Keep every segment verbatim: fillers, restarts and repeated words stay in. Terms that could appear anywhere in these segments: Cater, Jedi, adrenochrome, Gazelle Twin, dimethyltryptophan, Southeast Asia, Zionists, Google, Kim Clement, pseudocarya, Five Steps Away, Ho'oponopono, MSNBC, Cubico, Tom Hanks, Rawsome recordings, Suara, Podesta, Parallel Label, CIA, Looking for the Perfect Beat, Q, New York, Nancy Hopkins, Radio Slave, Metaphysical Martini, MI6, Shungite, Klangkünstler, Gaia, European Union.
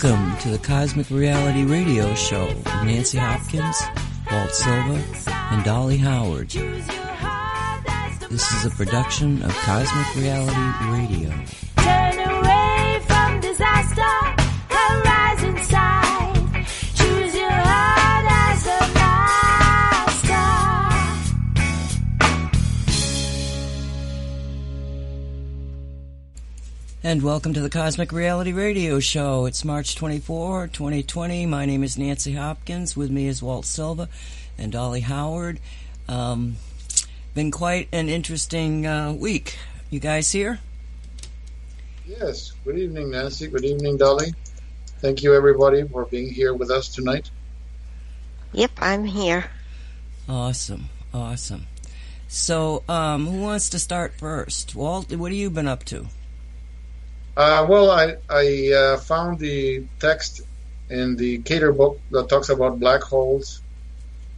Welcome to the Cosmic Reality Radio Show with Nancy Hopkins, Walt Silva, and Dolly Howard. This is a production of Cosmic Reality Radio. Turn away from disaster. And welcome to the Cosmic Reality Radio Show. It's March twenty-fourth, twenty twenty. My name is Nancy Hopkins. With me is Walt Silva and Dolly Howard. Um, been quite an interesting uh, week. You guys here? Yes. Good evening, Nancy. Good evening, Dolly. Thank you, everybody, for being here with us tonight. Yep, I'm here. Awesome. Awesome. So, um, who wants to start first? Walt, what have you been up to? Uh, well, I, I uh, found the text in the Cater book that talks about black holes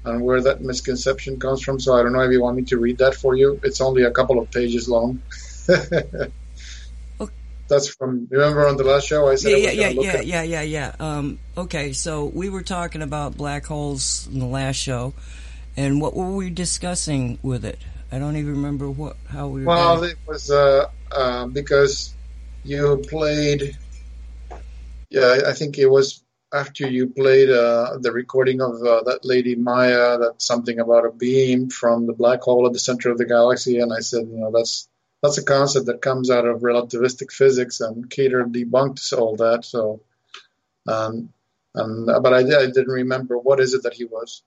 and where that misconception comes from, so I don't know if you want me to read that for you. It's only a couple of pages long. Okay. That's from, remember on the last show I said yeah, I was yeah, yeah, look yeah, yeah, yeah, yeah, yeah. Um, okay, so we were talking about black holes in the last show, and what were we discussing with it? I don't even remember what how we were Well, going. It was uh, uh, because... You played, yeah, I think it was after you played uh, the recording of uh, that lady Maya, that something about a beam from the black hole at the center of the galaxy, and I said, you know, that's that's a concept that comes out of relativistic physics, and Cater debunked all that. So, um, and but I, I didn't remember what is it that he was,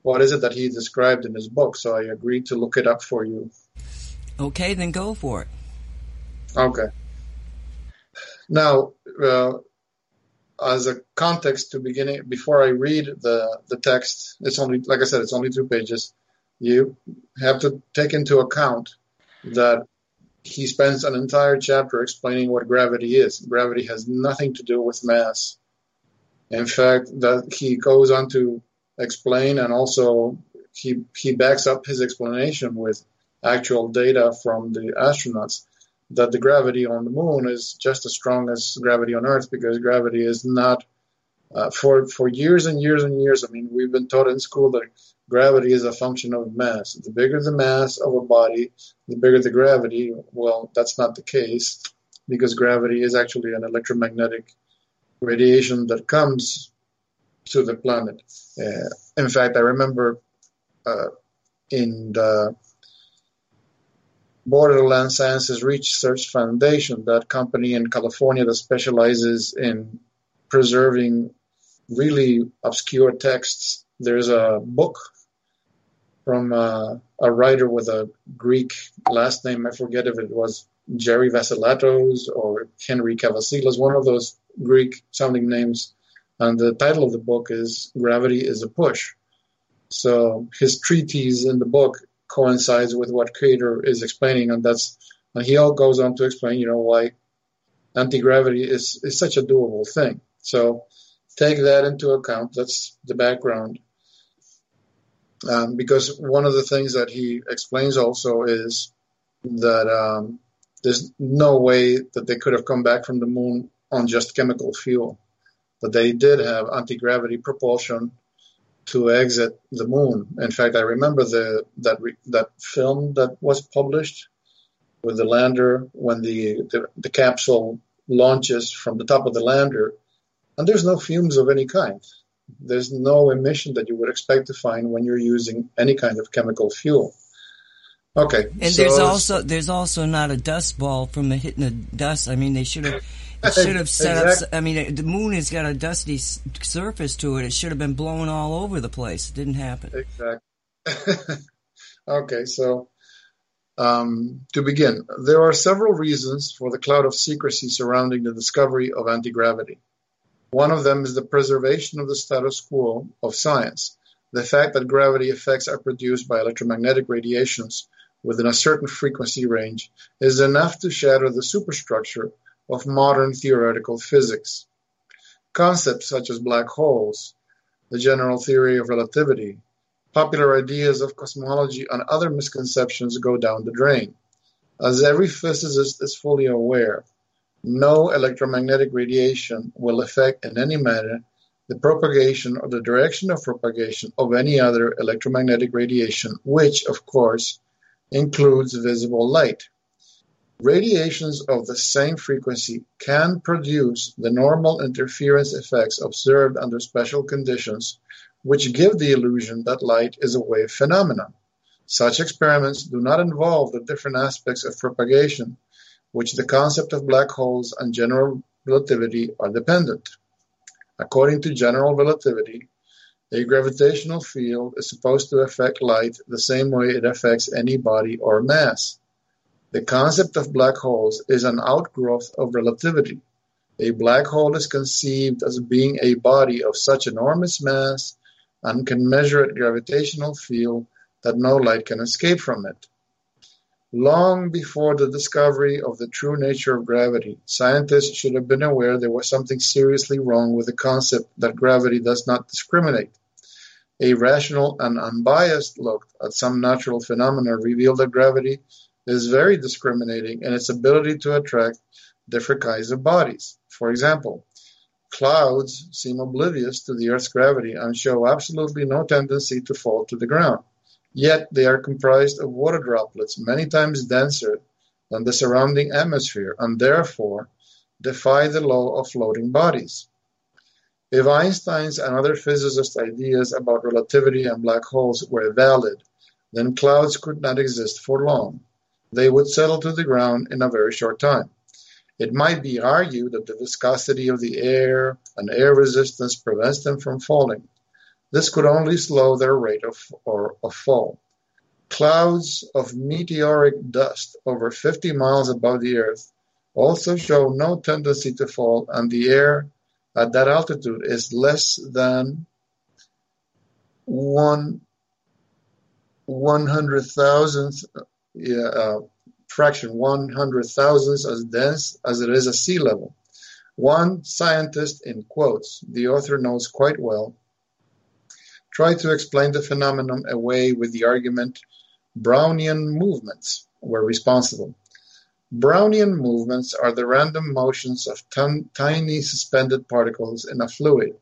what is it that he described in his book. So I agreed to look it up for you. Okay, then go for it. Okay. Now, uh, as a context to beginning, before I read the, the text, it's only, like I said, it's only two pages. You have to take into account that he spends an entire chapter explaining what gravity is. Gravity has nothing to do with mass. In fact, that he goes on to explain, and also he, he backs up his explanation with actual data from the astronauts, that the gravity on the moon is just as strong as gravity on Earth, because gravity is not, uh, for for years and years and years, I mean, we've been taught in school that gravity is a function of mass. The bigger the mass of a body, the bigger the gravity. Well, that's not the case, because gravity is actually an electromagnetic radiation that comes to the planet. Uh, in fact, I remember uh, in the... Borderland Sciences Research Foundation, that company in California that specializes in preserving really obscure texts. There's a book from uh, a writer with a Greek last name. I forget if it was Jerry Vassilatos or Henry Cavasilas, one of those Greek-sounding names. And the title of the book is Gravity is a Push. So his treatise in the book coincides with what Cater is explaining, and that's and he all goes on to explain, you know, why anti-gravity is, is such a doable thing. So take that into account. That's the background. Um, because one of the things that he explains also is that um, there's no way that they could have come back from the moon on just chemical fuel, but they did have anti-gravity propulsion to exit the moon. In fact, I remember the that re, that film that was published with the lander, when the, the the capsule launches from the top of the lander, and there's no fumes of any kind. There's no emission that you would expect to find when you're using any kind of chemical fuel. Okay, and so, there's also there's also not a dust ball from the hitting the dust. I mean, they should have. It should have set exactly. up, I mean, the moon has got a dusty surface to it. It should have been blowing all over the place. It didn't happen. Exactly. Okay, so um, to begin, there are several reasons for the cloud of secrecy surrounding the discovery of anti-gravity. One of them is the preservation of the status quo of science, the fact that gravity effects are produced by electromagnetic radiations within a certain frequency range is enough to shatter the superstructure of modern theoretical physics. Concepts such as black holes, the general theory of relativity, popular ideas of cosmology, and other misconceptions go down the drain. As every physicist is fully aware, no electromagnetic radiation will affect in any manner the propagation or the direction of propagation of any other electromagnetic radiation, which, of course, includes visible light. Radiations of the same frequency can produce the normal interference effects observed under special conditions, which give the illusion that light is a wave phenomenon. Such experiments do not involve the different aspects of propagation, which the concept of black holes and general relativity are dependent. According to general relativity, a gravitational field is supposed to affect light the same way it affects any body or mass. The concept of black holes is an outgrowth of relativity. A black hole is conceived as being a body of such enormous mass and can measure its gravitational field that no light can escape from it. Long before the discovery of the true nature of gravity, scientists should have been aware there was something seriously wrong with the concept that gravity does not discriminate. A rational and unbiased look at some natural phenomena revealed that gravity is very discriminating in its ability to attract different kinds of bodies. For example, clouds seem oblivious to the Earth's gravity and show absolutely no tendency to fall to the ground. Yet they are comprised of water droplets many times denser than the surrounding atmosphere and therefore defy the law of floating bodies. If Einstein's and other physicists' ideas about relativity and black holes were valid, then clouds could not exist for long. They would settle to the ground in a very short time. It might be argued that the viscosity of the air and air resistance prevents them from falling. This could only slow their rate of, or, of fall. Clouds of meteoric dust over fifty miles above the Earth also show no tendency to fall, and the air at that altitude is less than one one hundred thousandth Yeah, uh, fraction one hundred thousandths as dense as it is at sea level. One scientist, in quotes, the author knows quite well, tried to explain the phenomenon away with the argument Brownian movements were responsible. Brownian movements are the random motions of t- tiny suspended particles in a fluid.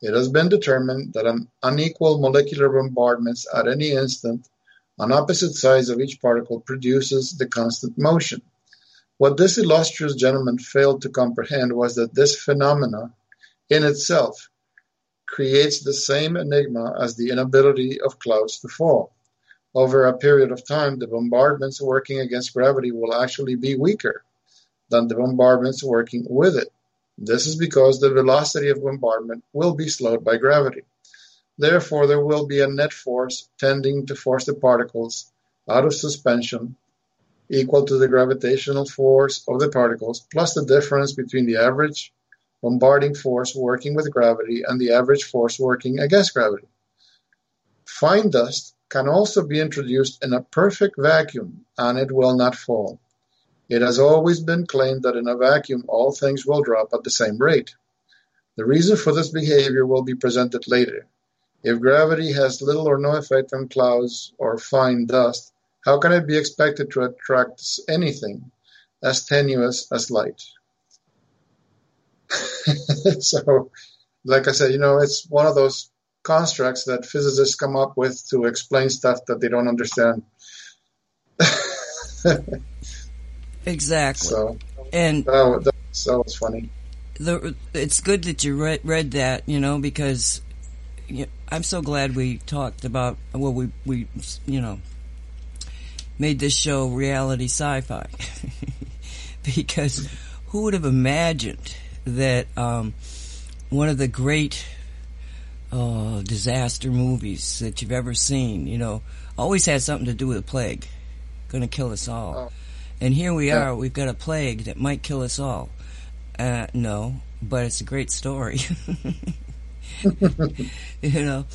It has been determined that an unequal molecular bombardments at any instant on opposite sides of each particle produces the constant motion. What this illustrious gentleman failed to comprehend was that this phenomena in itself creates the same enigma as the inability of clouds to fall. Over a period of time, the bombardments working against gravity will actually be weaker than the bombardments working with it. This is because the velocity of bombardment will be slowed by gravity. Therefore, there will be a net force tending to force the particles out of suspension equal to the gravitational force of the particles plus the difference between the average bombarding force working with gravity and the average force working against gravity. Fine dust can also be introduced in a perfect vacuum, and it will not fall. It has always been claimed that in a vacuum, all things will drop at the same rate. The reason for this behavior will be presented later. If gravity has little or no effect on clouds or fine dust, how can it be expected to attract anything as tenuous as light? So, like I said, you know, it's one of those constructs that physicists come up with to explain stuff that they don't understand. Exactly. So, and that, that, that was funny. The, it's good that you read, read that, you know, because... I'm so glad we talked about, well, we, we you know, made this show reality sci-fi. Because who would have imagined that um, one of the great uh, disaster movies that you've ever seen, you know, always had something to do with a plague, going to kill us all. Oh. And here we yeah. are, we've got a plague that might kill us all. Uh, no, but it's a great story. You know,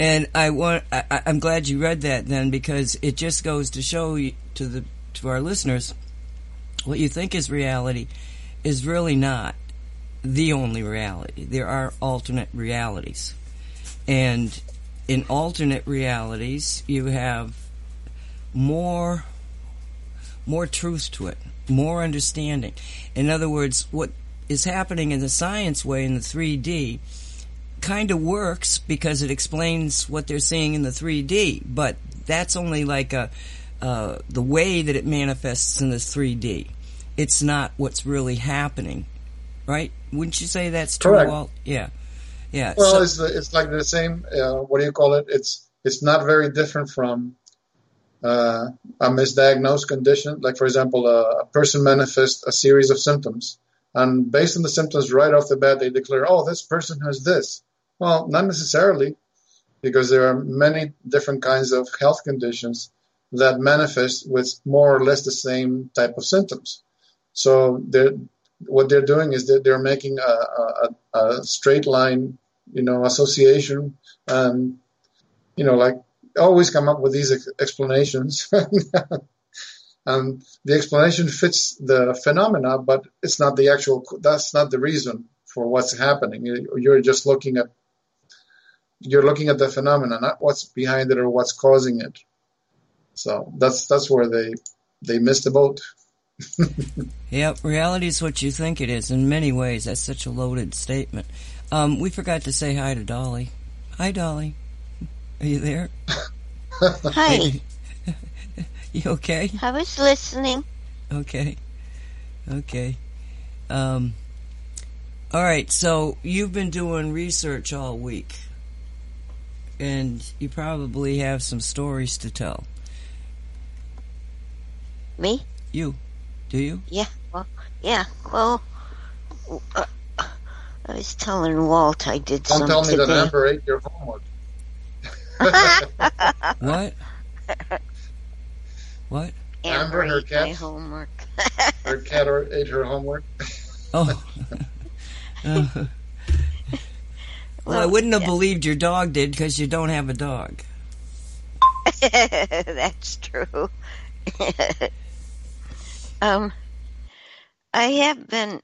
and I want. I, I'm glad you read that then, because it just goes to show you, to the to our listeners, what you think is reality is really not the only reality. There are alternate realities, and in alternate realities, you have more more truth to it, more understanding. In other words, what is happening in the science way in the three D kind of works because it explains what they're seeing in the three D, but that's only like a, uh, the way that it manifests in the three D. It's not what's really happening, right? Wouldn't you say that's true, correct, Walt? Yeah, yeah. Well, so, it's it's like the same. Uh, what do you call it? It's it's not very different from uh, a misdiagnosed condition. Like, for example, a, a person manifests a series of symptoms, and based on the symptoms, right off the bat, they declare, "Oh, this person has this." Well, not necessarily, because there are many different kinds of health conditions that manifest with more or less the same type of symptoms. So they're, what they're doing is that they're making a, a, a straight line, you know, association, and, you know, like, always come up with these ex- explanations. And the explanation fits the phenomena, but it's not the actual, that's not the reason for what's happening. You're just looking at, you're looking at the phenomena, not what's behind it or what's causing it. So that's, that's where they, they missed the boat. Yep, reality is what you think it is. In many ways, that's such a loaded statement. Um, we forgot to say hi to Dolly. Hi, Dolly. Are you there? Hi. You okay? I was listening. Okay. Okay. Um, all right, so you've been doing research all week, and you probably have some stories to tell. Me? You. Do you? Yeah, well, yeah, well, uh, I was telling Walt I did something. Don't some tell me that Amber ate your homework. What? What? Amber, Amber and her ate cat. My homework. Her cat ate her homework. Oh. uh, well, well, I wouldn't have yeah. believed your dog did, because you don't have a dog. That's true. Um, I have been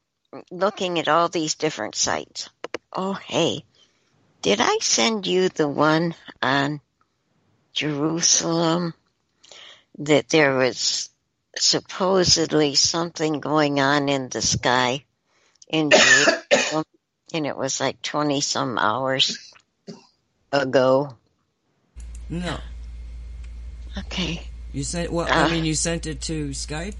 looking at all these different sites. Oh, hey, did I send you the one on Jerusalem that there was supposedly something going on in the sky in Jerusalem, and it was like twenty-some hours ago? No. Okay. You sent, well, uh, I mean, you sent it to Skype?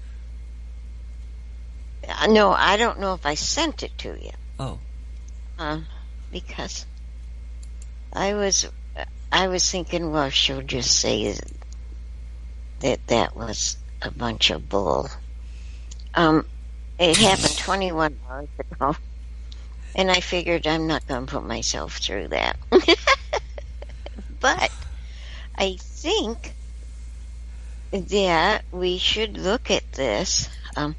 No, I don't know if I sent it to you. Oh, um, because I was, I was thinking, well, she'll just say that that was a bunch of bull. Um, it happened twenty-one hours ago, and I figured I'm not going to put myself through that. But I think that we should look at this. Um,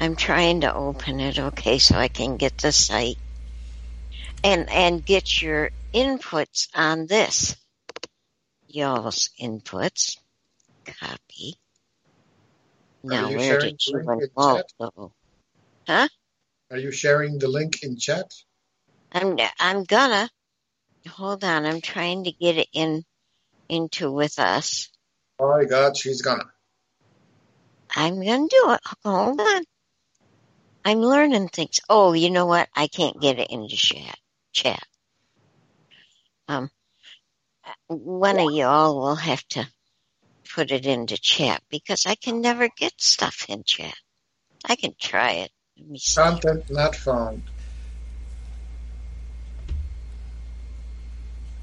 I'm trying to open it, okay, so I can get the site and and get your inputs on this. Y'all's inputs. Copy. Are now, where did you and Walt go? Huh? Are you sharing the link in chat? I'm I'm gonna hold on. I'm trying to get it in into with us. Oh my God, she's gonna. I'm gonna do it. Hold on. I'm learning things. Oh, you know what? I can't get it into chat. Chat. Um, one of y'all will have to put it into chat, because I can never get stuff in chat. I can try it. Let me see. Content not found.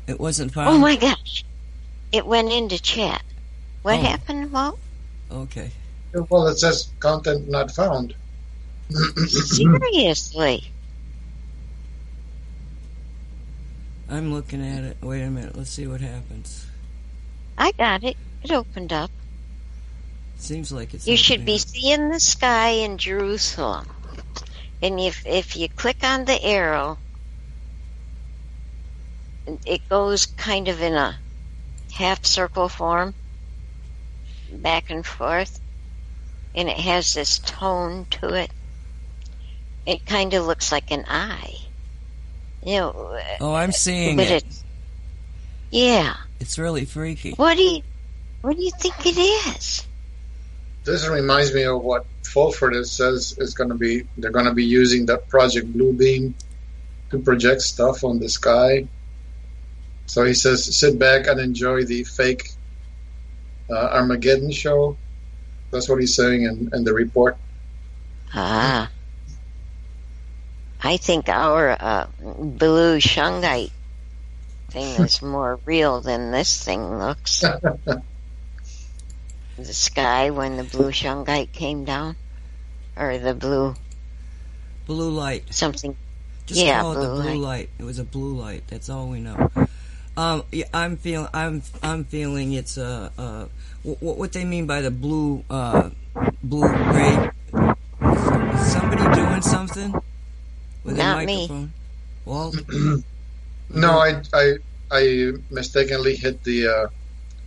It wasn't found. Oh my gosh! It went into chat. What oh. happened, Walt? Okay. Well, it says content not found. Seriously. I'm looking at it. Wait a minute. Let's see what happens. I got it. It opened up. Seems like it's. You should be seeing the sky in Jerusalem. And if if you click on the arrow, it goes kind of in a half circle form, back and forth. And it has this tone to it. It kind of looks like an eye. You know, oh, I'm seeing but it. It's, yeah. It's really freaky. What do you, what do you think it is? this reminds me of what Fulford is, says is going to be, they're going to be using that Project Blue Beam to project stuff on the sky. So he says, sit back and enjoy the fake uh, Armageddon show. That's what he's saying in, in the report. Ah. I think our uh, blue Shungite thing is more real than this thing looks. The sky when the blue Shungite came down, or the blue... Blue light. Something. Just yeah, call it blue the blue light. light. It was a blue light. That's all we know. Um, yeah, I'm feeling. I'm. I'm feeling. It's a. Uh, uh, what, what they mean by the blue. Uh, blue gray. Is somebody doing something with Not a microphone? Me. Walt? No, I. I. I mistakenly hit the. Uh,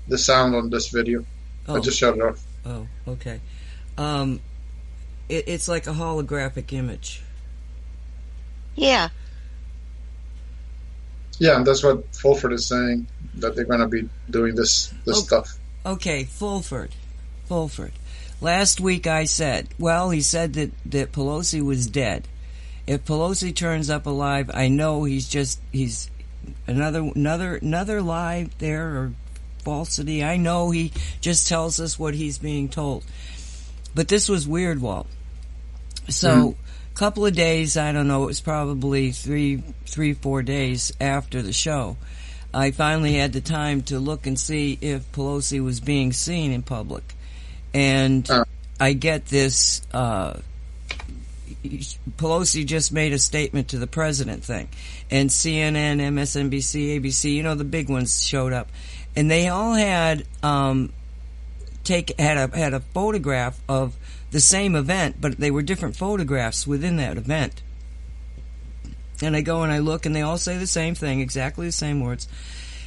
the sound on this video. Oh. I just shut it off. Oh, okay. Um, it, it's like a holographic image. Yeah. Yeah, and that's what Fulford is saying, that they're going to be doing this this okay. stuff. Okay, Fulford. Fulford. Last week I said, well, he said that, that Pelosi was dead. If Pelosi turns up alive, I know he's just, he's another, another, another lie there or falsity. I know he just tells us what he's being told. But this was weird, Walt. So... Mm-hmm. Couple of days, I don't know, it was probably three, three, four days after the show, I finally had the time to look and see if Pelosi was being seen in public. And I get this, uh, Pelosi just made a statement to the president thing. And C N N, M S N B C, A B C, you know, the big ones showed up. And they all had, um, take, had a, had a photograph of the same event, but they were different photographs within that event. And I go and I look, and they all say the same thing, exactly the same words.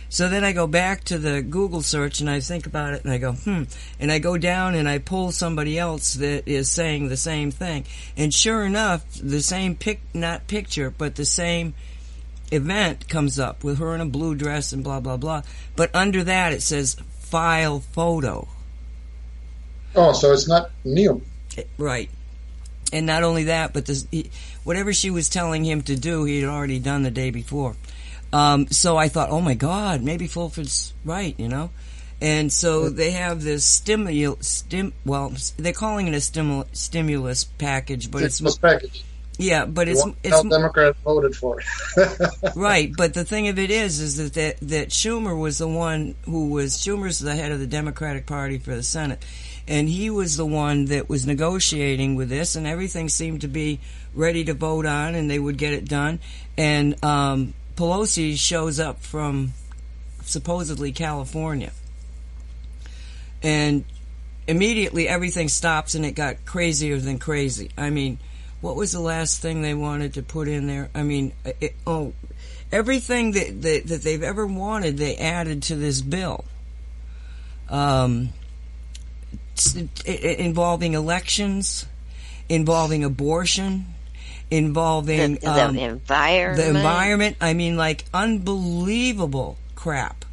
So then I go back to the Google search, and I think about it, and I go, hmm. And I go down, and I pull somebody else that is saying the same thing. And sure enough, the same pic, not picture, but the same event comes up with her in a blue dress and blah, blah, blah. But under that, it says file photo. Oh, so it's not new. Right. And not only that, but this, he, whatever she was telling him to do, he had already done the day before. Um, so I thought, oh, my God, maybe Fulford's right, you know. And so they have this stimulus, stim, well, they're calling it a stimul, stimulus package. But stimulus it's package. Yeah, but it's... it's Democrats voted for it. Right, but the thing of it is, is that, that that Schumer was the one who was... Schumer's the head of the Democratic Party for the Senate. And he was the one that was negotiating with this, and everything seemed to be ready to vote on, and they would get it done. And um, Pelosi shows up from supposedly California. And immediately everything stops, and it got crazier than crazy. I mean, what was the last thing they wanted to put in there? I mean, it, oh, everything that, that, that they've ever wanted, they added to this bill. Um... Involving elections, involving abortion, involving the, the um, environment. The environment. I mean, like unbelievable crap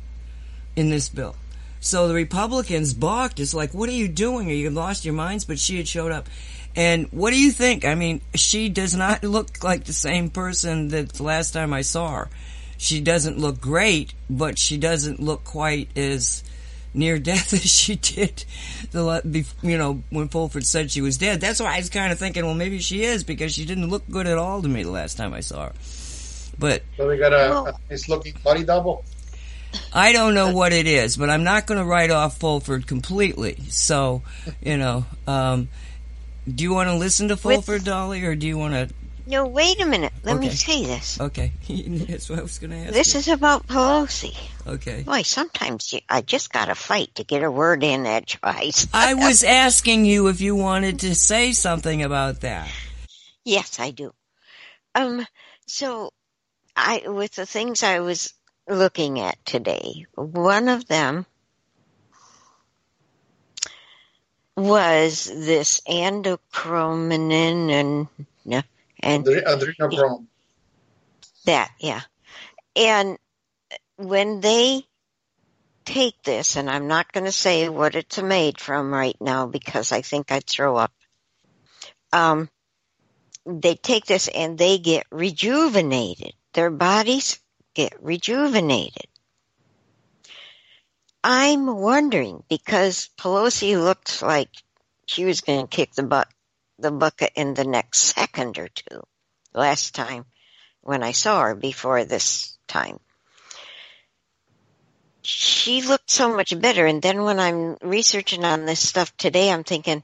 in this bill. So the Republicans balked. It's like, what are you doing? Are you lost your minds? But she had showed up. And what do you think? I mean, she does not look like the same person that the last time I saw her. She doesn't look great, but she doesn't look quite as near death as she did, the you know, when Fulford said she was dead. That's why I was kind of thinking, well, maybe she is, because she didn't look good at all to me the last time I saw her. But so we got a, a nice-looking body double. I don't know what it is, but I'm not going to write off Fulford completely. So, you know, um, do you want to listen to Fulford, With, Dolly, or do you want to... No, wait a minute. Let okay. me say this. Okay. That's what I was going to ask. This you. is about Pelosi. Okay. Boy, sometimes you, I just got to fight to get a word in edgewise. I was asking you if you wanted to say something about that. Yes, I do. Um, so, I with the things I was looking at today, one of them was this endochromenin and... No, And adrenochrome. That, yeah. And when they take this, and I'm not going to say what it's made from right now because I think I'd throw up. Um, they take this and they get rejuvenated. Their bodies get rejuvenated. I'm wondering, because Pelosi looked like she was going to kick the butt, the bucket in the next second or two last time when I saw her before this time. She looked so much better. And then when I'm researching on this stuff today, I'm thinking,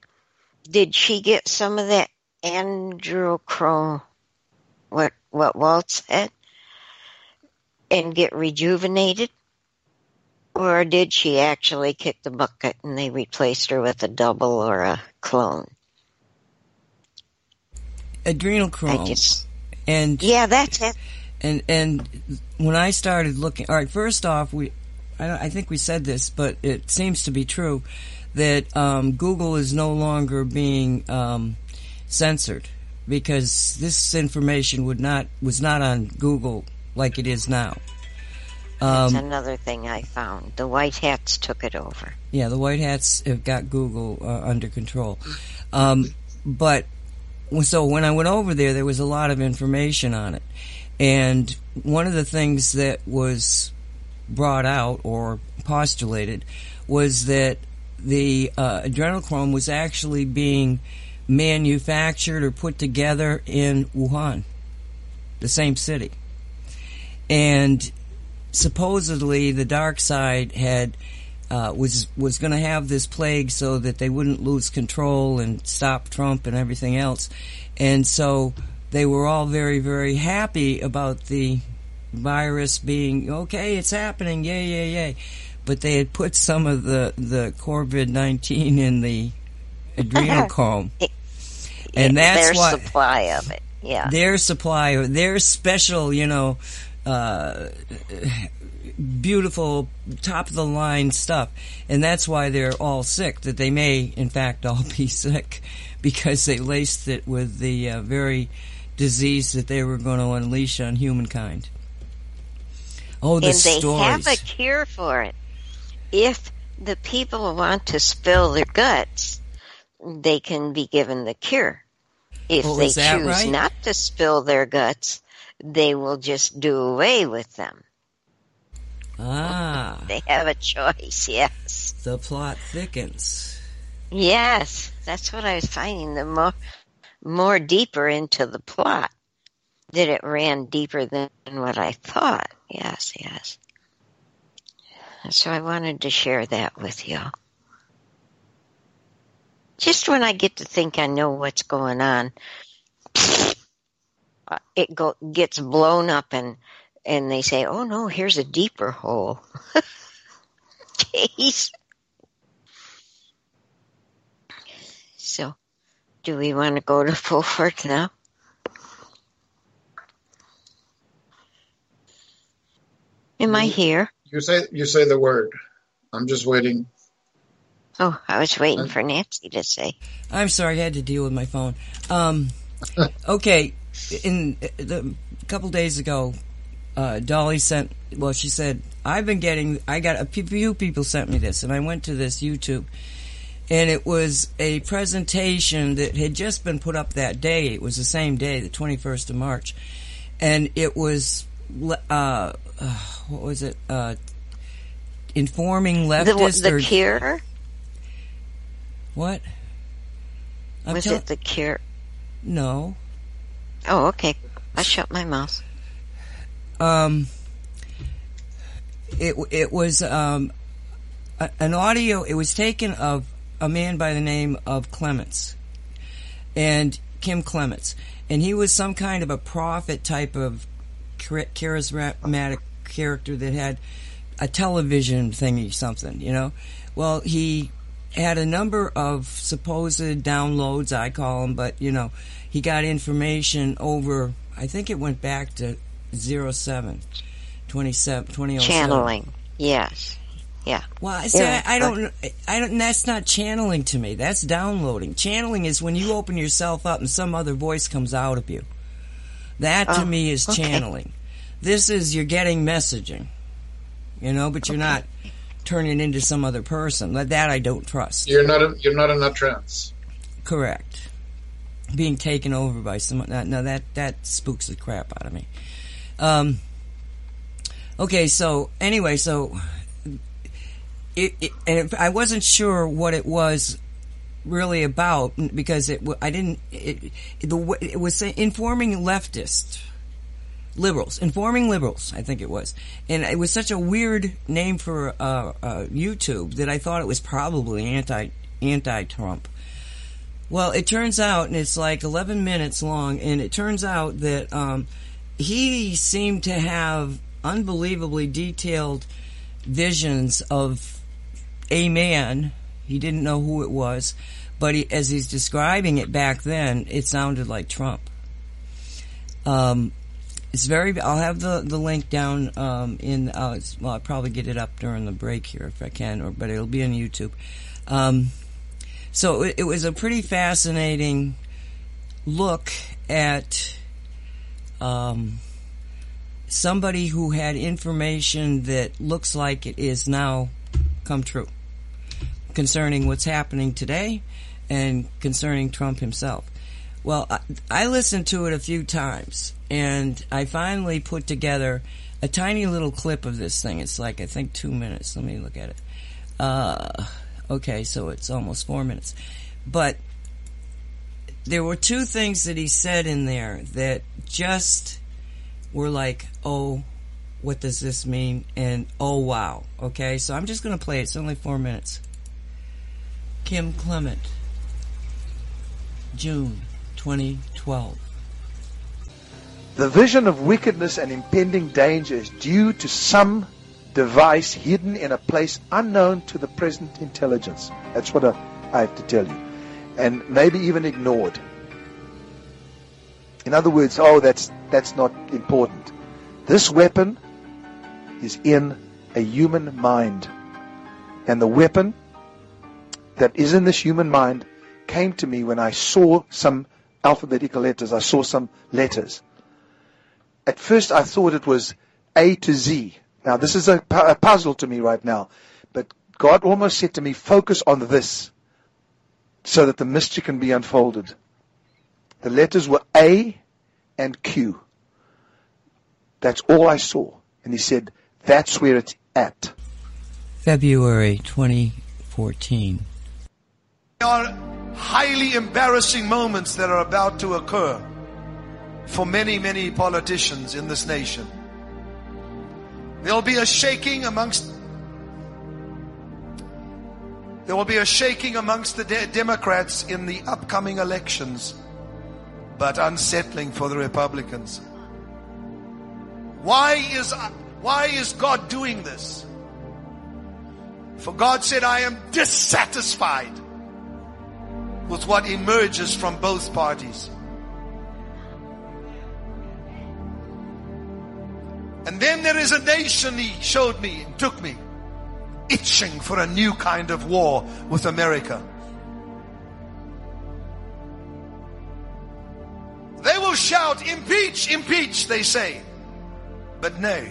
did she get some of that adrenochrome, what, what Walt said, and get rejuvenated? Or did she actually kick the bucket and they replaced her with a double or a clone? Adrenochrome. Just, and yeah, that's it. And and when I started looking, all right, first off, we, I, don't, I think we said this, but it seems to be true that um, Google is no longer being um, censored because this information would not was not on Google like it is now. Um, That's another thing I found. The White Hats took it over. Yeah, the White Hats have got Google uh, under control. Um, but so when I went over there, there was a lot of information on it. And one of the things that was brought out or postulated was that the uh, adrenochrome was actually being manufactured or put together in Wuhan, the same city. And supposedly the dark side had uh, was was going to have this plague so that they wouldn't lose control and stop Trump and everything else, and so they were all very, very happy about the virus being okay. It's happening, yay, yay, yay! But they had put some of the the COVID nineteen in the adrenochrome, and that's their why, supply of it. Yeah, their supply, their special, you know. Uh, beautiful, top-of-the-line stuff. And that's why they're all sick, that they may, in fact, all be sick because they laced it with the uh, very disease that they were going to unleash on humankind. Oh, the stories. And they stories. have a cure for it. If the people want to spill their guts, they can be given the cure. If oh, they choose right? not to spill their guts, they will just do away with them. Ah. They have a choice, yes. The plot thickens. Yes, that's what I was finding. The more, more deeper into the plot, that it ran deeper than what I thought. Yes, yes. So I wanted to share that with you. Just when I get to think I know what's going on, Uh, it go, gets blown up, and and they say, "Oh no, here's a deeper hole." Jeez. So, do we want to go to Fulford now? Am you, I here? You say you say the word. I'm just waiting. Oh, I was waiting I'm, for Nancy to say. I'm sorry, I had to deal with my phone. Um, okay. In the, a couple days ago, uh, Dolly sent. Well, she said I've been getting. I got a few people sent me this, and I went to this YouTube, and it was a presentation that had just been put up that day. It was the same day, the twenty-first of March, and it was uh, uh, what was it? Uh, informing leftists the, the or cure. What? I'm was tell- it the cure? No. Oh, okay. I shut my mouth. Um, it it was um, a, an audio. It was taken of a man by the name of Clements, and Kim Clements, and he was some kind of a prophet type of charismatic character that had a television thingy, something, you know. Well, he had a number of supposed downloads, I call them, but, you know, he got information over, I think it went back to oh seven, twenty-seven, twenty oh seven. Channeling, yes. Yeah. Well, I, see, yeah, I, I don't, I don't, that's not channeling to me. That's downloading. Channeling is when you open yourself up and some other voice comes out of you. That, to oh, me, is channeling. Okay. This is, you're getting messaging, you know, but you're okay. not turn it into some other person. That I don't trust. You're not a, you're not in that trance. Correct. Being taken over by someone. Now that that spooks the crap out of me. Um. Okay, so anyway, so it, it and I wasn't sure what it was really about because it I didn't it, the it was informing leftists. Liberals, informing liberals, I think it was, and it was such a weird name for uh, uh, YouTube that I thought it was probably anti anti Trump. Well, it turns out, and it's like eleven minutes long, and it turns out that um, he seemed to have unbelievably detailed visions of a man. He didn't know who it was, but he, as he's describing it back then, it sounded like Trump. Um. It's very. I'll have the, the link down um, in. Uh, well, I'll probably get it up during the break here if I can, or but it'll be on YouTube. Um, so it, it was a pretty fascinating look at um, somebody who had information that looks like it is now come true concerning what's happening today and concerning Trump himself. Well, I, I listened to it a few times, and I finally put together a tiny little clip of this thing. It's like, I think, two minutes. Let me look at it. Uh, okay, so it's almost four minutes. But there were two things that he said in there that just were like, oh, what does this mean? And, oh, wow. Okay, so I'm just going to play it. It's only four minutes. Kim Clement, June twenty twelve. The vision of wickedness and impending danger is due to some device hidden in a place unknown to the present intelligence. That's what I, I have to tell you. And maybe even ignored. In other words, oh, that's that's not important. This weapon is in a human mind. And the weapon that is in this human mind came to me when I saw some alphabetical letters. I saw some letters. At first I thought it was A to Z. Now this is a, pu a puzzle to me right now. But God almost said to me, focus on this so that the mystery can be unfolded. The letters were A and Q. That's all I saw. And he said, that's where it's at. February twenty fourteen. There are highly embarrassing moments that are about to occur for many, many politicians in this nation. There will be a shaking amongst there will be a shaking amongst the de Democrats in the upcoming elections, but unsettling for the Republicans. Why is why is God doing this? For God said, I am dissatisfied with what emerges from both parties. And then there is a nation, he showed me and took me, itching for a new kind of war with America. They will shout, impeach, impeach, they say. But no.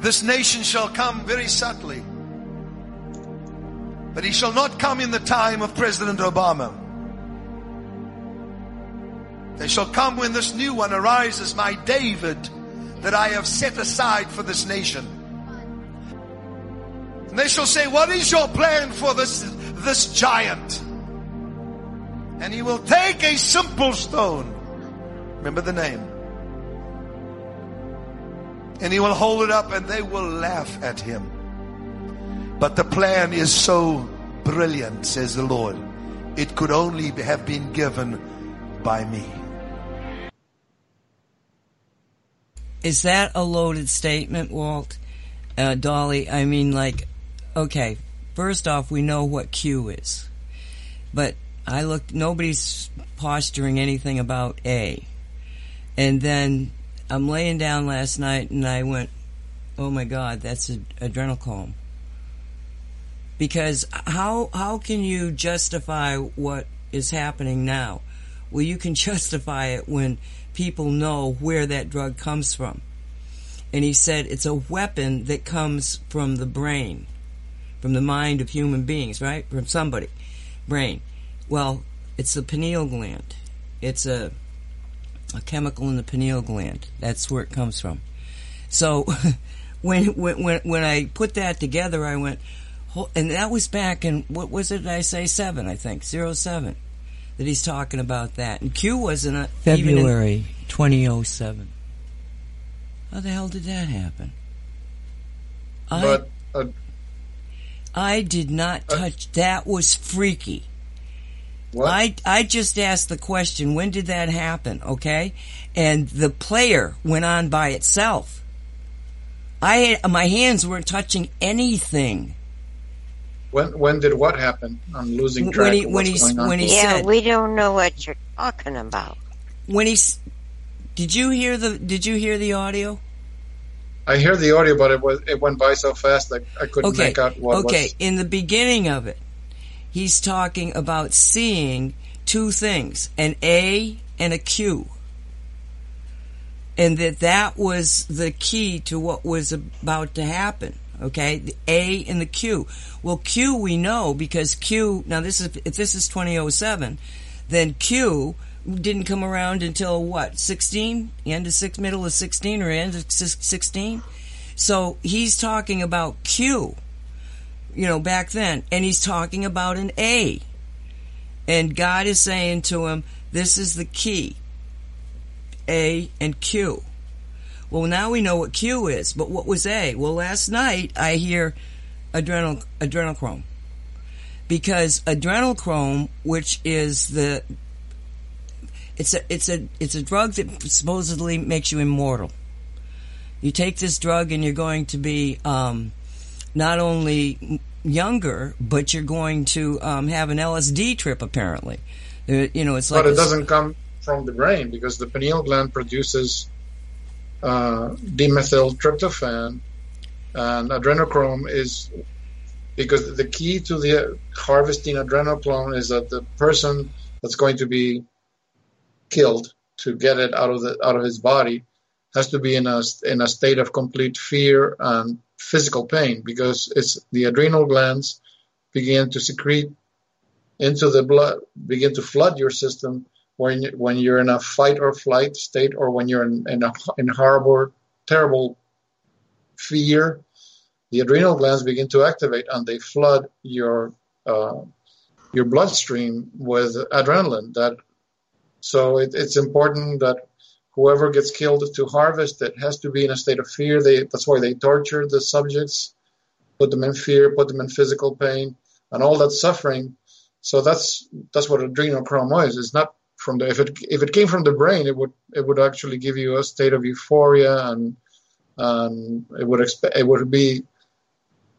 This nation shall come very subtly. But he shall not come in the time of President Obama. They shall come when this new one arises, my David, that I have set aside for this nation. And they shall say, what is your plan for this, this giant? And he will take a simple stone. Remember the name. And he will hold it up and they will laugh at him. But the plan is so brilliant, says the Lord. It could only have been given by me. Is that a loaded statement, Walt? Uh, Dolly, I mean, like, okay, first off, we know what Q is. But I look, nobody's posturing anything about A. And then I'm laying down last night, and I went, oh, my God, that's an adrenochrome. Because how how can you justify what is happening now Well, you can justify it when people know where that drug comes from. And he said it's a weapon that comes from the brain, from the mind of human beings, right? From somebody. Brain. Well, it's the pineal gland. It's a, a chemical in the pineal gland. That's where it comes from. So when, when, when I put that together, I went, and that was back in, what was it did I say? Seven, I think. Zero seven. That he's talking about that. And Q wasn't a, February even in, twenty oh seven. How the hell did that happen? I, but, uh, I did not touch. Uh, that was freaky. What? I, I just asked the question, when did that happen, okay? And the player went on by itself. I had, my hands weren't touching anything. When when did what happen? I'm losing track when he, of what's when he, going on. When he yeah, said, we don't know what you're talking about. When he... Did you hear the Did you hear the audio? I hear the audio, but it was it went by so fast that I couldn't okay. make out what okay. was. Okay, in the beginning of it, he's talking about seeing two things, an A and a Q, and that that was the key to what was about to happen. Okay, the A and the Q. Well, Q we know because Q. Now this is if this is twenty oh seven, then Q didn't come around until what, sixteen? End of six, middle of sixteen, or end of sixteen? So he's talking about Q, you know, back then, and he's talking about an A. And God is saying to him, this is the key, A and Q. Well, now we know what Q is, but what was A? Well, last night I hear adrenal, adrenochrome, because adrenochrome, which is the... It's a it's a it's a drug that supposedly makes you immortal. You take this drug and you're going to be um, not only younger, but you're going to um, have an L S D trip. Apparently, you know it's like. But it doesn't come from the brain because the pineal gland produces uh, dimethyltryptophan, and adrenochrome is because the key to the harvesting adrenochrome is that the person that's going to be killed to get it out of the out of his body has to be in a in a state of complete fear and physical pain because it's the adrenal glands begin to secrete into the blood, begin to flood your system when when you're in a fight or flight state or when you're in in, a, in harbor terrible fear. The adrenal glands begin to activate and they flood your uh, your bloodstream with adrenaline that. So it, it's important that whoever gets killed to harvest it has to be in a state of fear. They, that's why they torture the subjects, put them in fear, put them in physical pain, and all that suffering. So that's that's what adrenochrome is. It's not from the if it if it came from the brain, it would it would actually give you a state of euphoria and and it would exp- it would be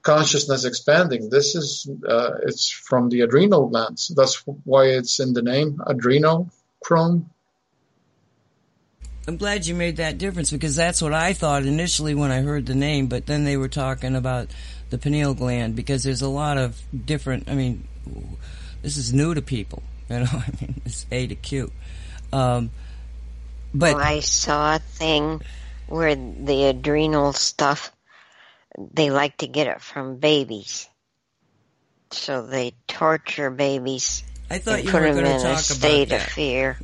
consciousness expanding. This is uh, it's from the adrenal glands. That's why it's in the name adreno. Chrome. I'm glad you made that difference because that's what I thought initially when I heard the name, but then they were talking about the pineal gland because there's a lot of different, I mean, this is new to people, you know, I mean, it's A to Q. Um, but well, I saw a thing where the adrenal stuff, they like to get it from babies. So they torture babies. I thought you were going to talk about state that. Of fear.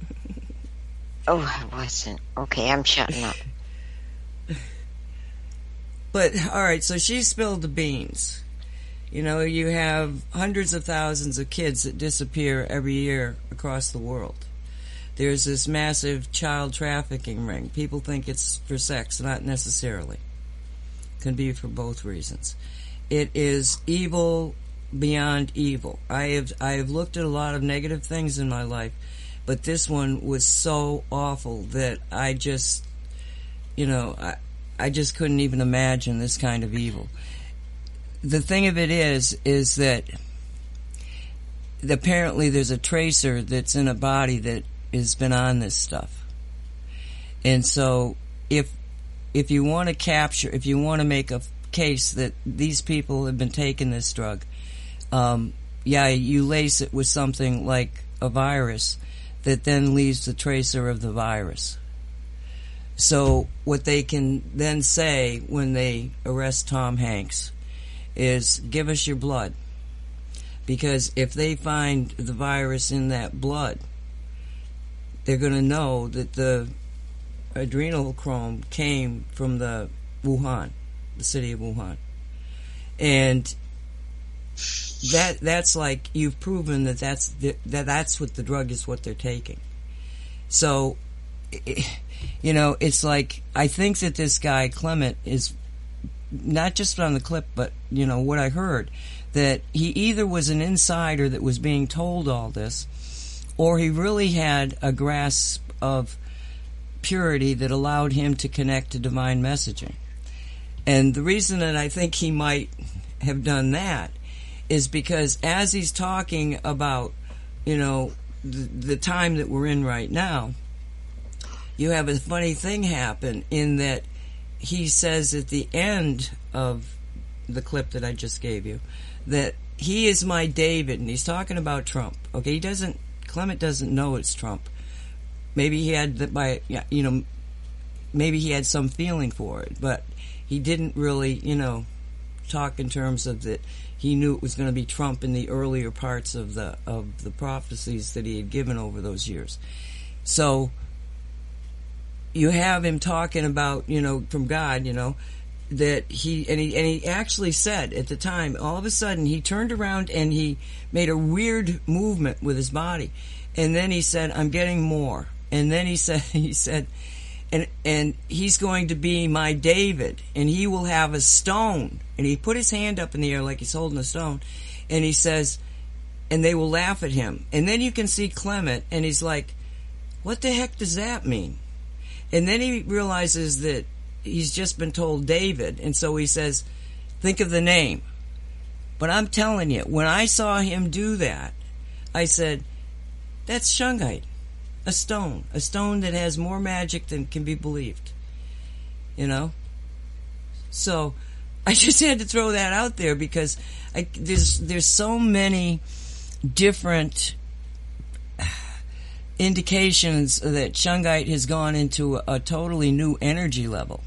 Oh, I wasn't. Okay, I'm shutting up. But, all right, so she spilled the beans. You know, you have hundreds of thousands of kids that disappear every year across the world. There's this massive child trafficking ring. People think it's for sex, not necessarily. It can be for both reasons. It is evil... beyond evil. I have I have looked at a lot of negative things in my life, but this one was so awful that I just, you know, I I just couldn't even imagine this kind of evil. The thing of it is, is that apparently there's a tracer that's in a body that has been on this stuff, and so if if you want to capture, if you want to make a case that these people have been taking this drug. Um, yeah, you lace it with something like a virus that then leaves the tracer of the virus. So what they can then say when they arrest Tom Hanks is, give us your blood. Because if they find the virus in that blood, they're going to know that the adrenochrome came from the Wuhan, the city of Wuhan. And that that's like, you've proven that that's, the, that that's what the drug is, what they're taking. So, you know, it's like, I think that this guy Clement is, not just on the clip, but, you know, what I heard, that he either was an insider that was being told all this, or he really had a grasp of purity that allowed him to connect to divine messaging. And the reason that I think he might have done that is because as he's talking about, you know, the, the time that we're in right now, you have a funny thing happen in that he says at the end of the clip that I just gave you that he is my David, and he's talking about Trump. Okay, he doesn't, Clement doesn't know it's Trump. Maybe he had that by, you know, maybe he had some feeling for it, but he didn't really, you know, talk in terms of that he knew it was going to be Trump in the earlier parts of the of the prophecies that he had given over those years. So you have him talking about, you know, from God, you know, that he and, he and he actually said at the time, all of a sudden he turned around and he made a weird movement with his body. And then he said, I'm getting more. And then he said, he said, and and he's going to be my David, and he will have a stone. And he put his hand up in the air like he's holding a stone. And he says, and they will laugh at him. And then you can see Clement, and he's like, what the heck does that mean? And then he realizes that he's just been told David, and so he says, think of the name. But I'm telling you, when I saw him do that, I said, that's Shungite, a stone, a stone that has more magic than can be believed, you know? So I just had to throw that out there because I, there's, there's so many different indications that Shungite has gone into a, a totally new energy level.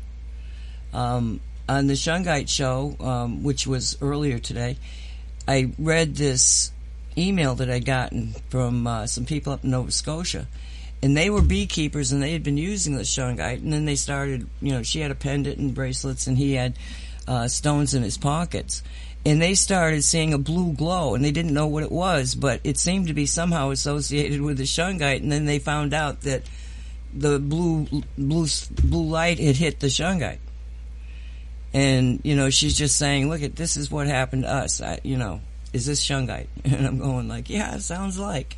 Um, on the Shungite show, um, which was earlier today, I read this email that I'd gotten from uh, some people up in Nova Scotia, and they were beekeepers, and they had been using the Shungite, and then they started, you know, she had a pendant and bracelets, and he had uh, stones in his pockets. And they started seeing a blue glow, and they didn't know what it was, but it seemed to be somehow associated with the Shungite. And then they found out that the blue blue blue light had hit the Shungite. And, you know, she's just saying, look, at this is what happened to us. I, you know, is this Shungite? And I'm going like, yeah, it sounds like.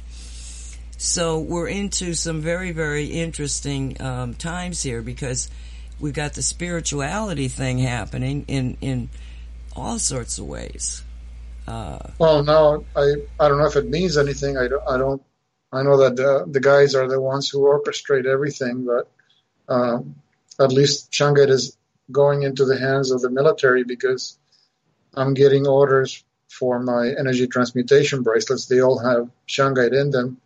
So we're into some very, very interesting um, times here, because we've got the spirituality thing happening in in all sorts of ways. Uh, well, now I, I don't know if it means anything. I don't. I, don't, I know that the, the guys are the ones who orchestrate everything, but uh, at least Shungite is going into the hands of the military, because I'm getting orders for my energy transmutation bracelets. They all have Shungite in them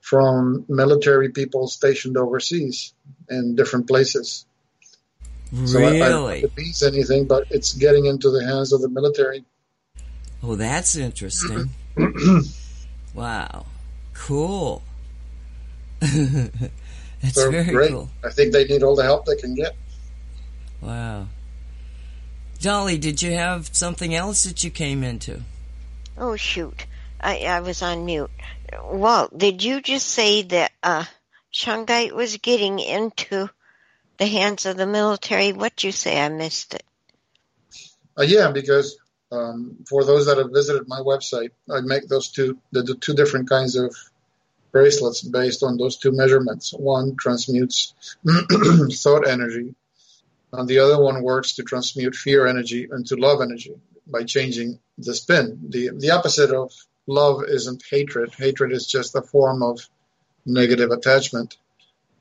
from military people stationed overseas in different places. So really? I, I don't know if it means anything, but it's getting into the hands of the military. Oh, that's interesting. Wow. Cool. That's so very great. Cool. I think they need all the help they can get. Wow. Dolly, did you have something else that you came into? Oh, shoot. I, I was on mute. Walt, did you just say that uh, Shungite was getting into the hands of the military? What'd you say? I missed it. Uh, yeah, because um, for those that have visited my website, I make those two, the, the two different kinds of bracelets based on those two measurements. One transmutes thought energy, and the other one works to transmute fear energy into love energy by changing the spin. The, the opposite of love isn't hatred. Hatred is just a form of negative attachment.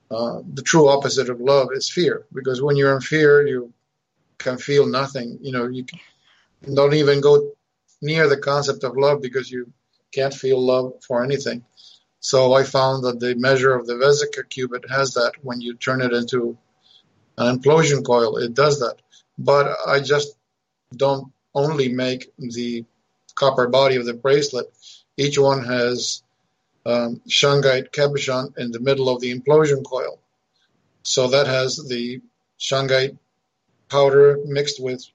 Uh, the true opposite of love is fear, because when you're in fear, you can feel nothing. You know, you can, don't even go near the concept of love, because you can't feel love for anything. So I found that the measure of the vesica cubit has that. When you turn it into an implosion coil, it does that. But I just don't only make the copper body of the bracelet. Each one has um, shungite cabochon in the middle of the implosion coil. So that has the shungite powder mixed with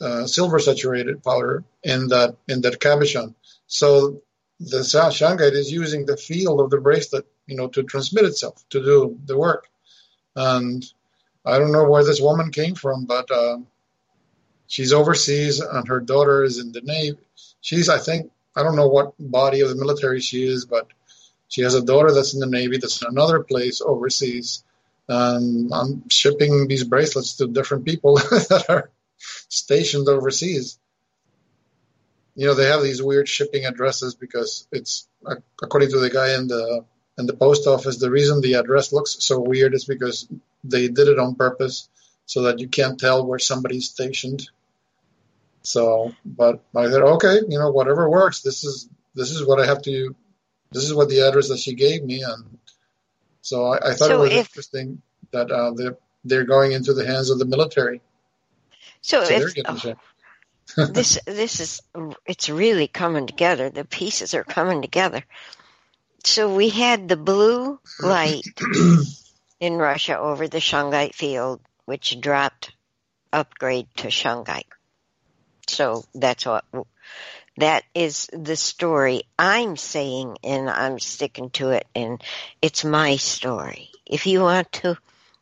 uh, silver saturated powder in that in that cabochon. So the shungite is using the field of the bracelet, you know, to transmit itself, to do the work. And I don't know where this woman came from, but uh, she's overseas, and her daughter is in the Navy. She's, I think, I don't know what body of the military she is, but she has a daughter that's in the Navy that's in another place overseas. And I'm shipping these bracelets to different people that are stationed overseas. You know, they have these weird shipping addresses because it's, according to the guy in the in the post office, the reason the address looks so weird is because they did it on purpose so that you can't tell where somebody's stationed. So, but I said, okay, you know, whatever works. This is this is what I have to. This is what the address that she gave me, and so I, I thought so it was if- interesting that uh, they're they're going into the hands of the military. So, so if, they're getting oh. this this is it's really coming together. The pieces are coming together. So we had the blue light in Russia over the shungite field, which dropped upgrade to shungite. So that's what that is the story I'm saying, and I'm sticking to it, and it's my story. If you want to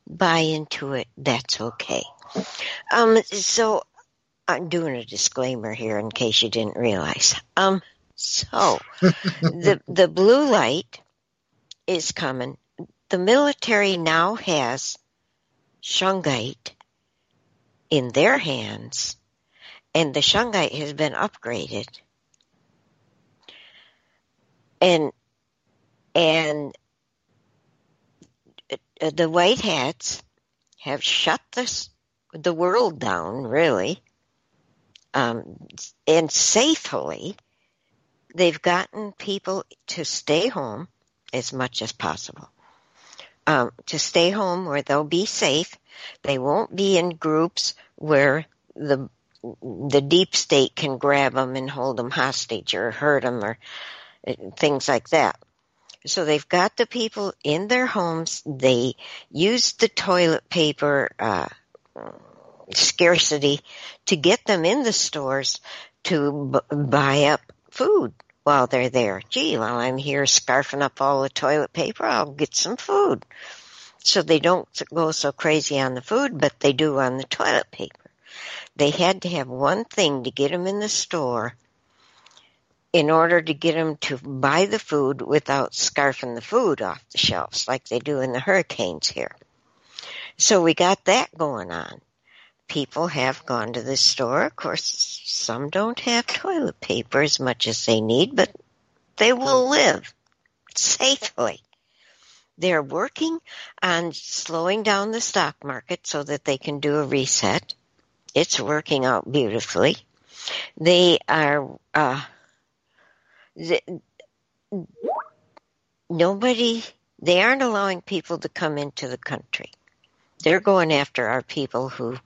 buy into it, that's okay. Um, so. I'm doing a disclaimer here in case you didn't realize. Um, so the the blue light is coming. The military now has shungite in their hands, and the shungite has been upgraded. And and the White Hats have shut this the world down, really. Um, and safely, they've gotten people to stay home as much as possible, um, to stay home where they'll be safe. They won't be in groups where the the deep state can grab them and hold them hostage or hurt them or things like that. So they've got the people in their homes. They use the toilet paper uh scarcity to get them in the stores to b- buy up food while they're there. Gee, while I'm here scarfing up all the toilet paper, I'll get some food. So they don't go so crazy on the food, but they do on the toilet paper. They had to have one thing to get them in the store in order to get them to buy the food without scarfing the food off the shelves like they do in the hurricanes here. So we got that going on. People have gone to the store. Of course, some don't have toilet paper as much as they need, but they will live safely. They're working on slowing down the stock market so that they can do a reset. It's working out beautifully. They are... Uh, they, nobody... They aren't allowing people to come into the country. They're going after our people who...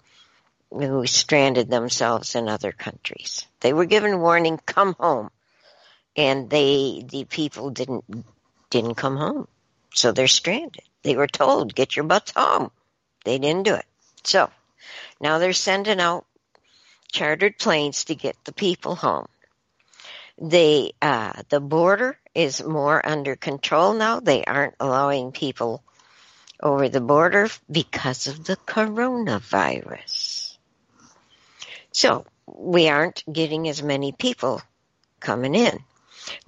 who stranded themselves in other countries. They were given warning, come home. And they, the people didn't didn't come home. So they're stranded. They were told, get your butts home. They didn't do it. So now they're sending out chartered planes to get the people home. They, uh, the border is more under control now. They aren't allowing people over the border because of the coronavirus. So we aren't getting as many people coming in.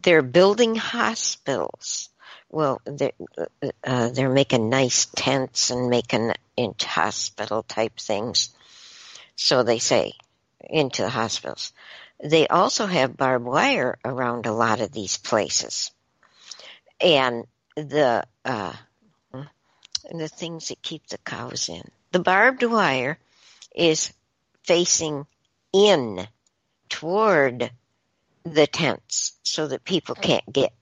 They're building hospitals. Well, they're, uh, they're making nice tents and making into hospital type things. So they say, into the hospitals. They also have barbed wire around a lot of these places. And the uh, the things that keep the cows in. The barbed wire is facing in toward the tents so that people can't get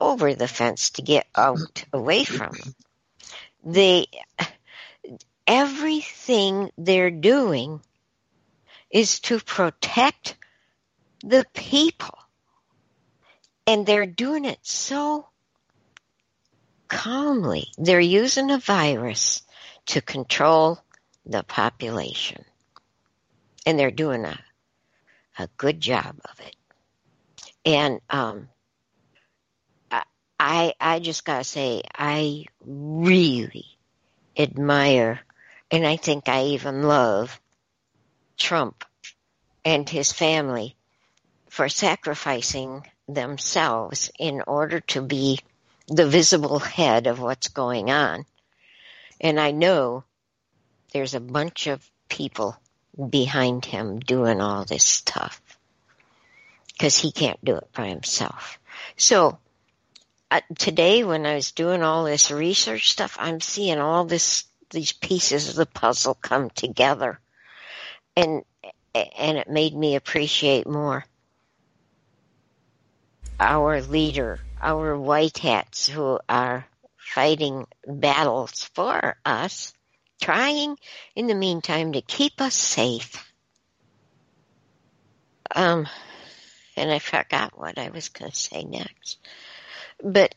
over the fence to get out away from them. They, everything they're doing is to protect the people. And they're doing it so calmly. They're using a virus to control the population. And they're doing a, a good job of it. And um, I I just got to say, I really admire, and I think I even love, Trump and his family for sacrificing themselves in order to be the visible head of what's going on. And I know there's a bunch of people behind him doing all this stuff because he can't do it by himself. So uh, today when I was doing all this research stuff, I'm seeing all this these pieces of the puzzle come together, and and it made me appreciate more our leader, our White Hats who are fighting battles for us, trying in the meantime to keep us safe. Um, and I forgot what I was going to say next. But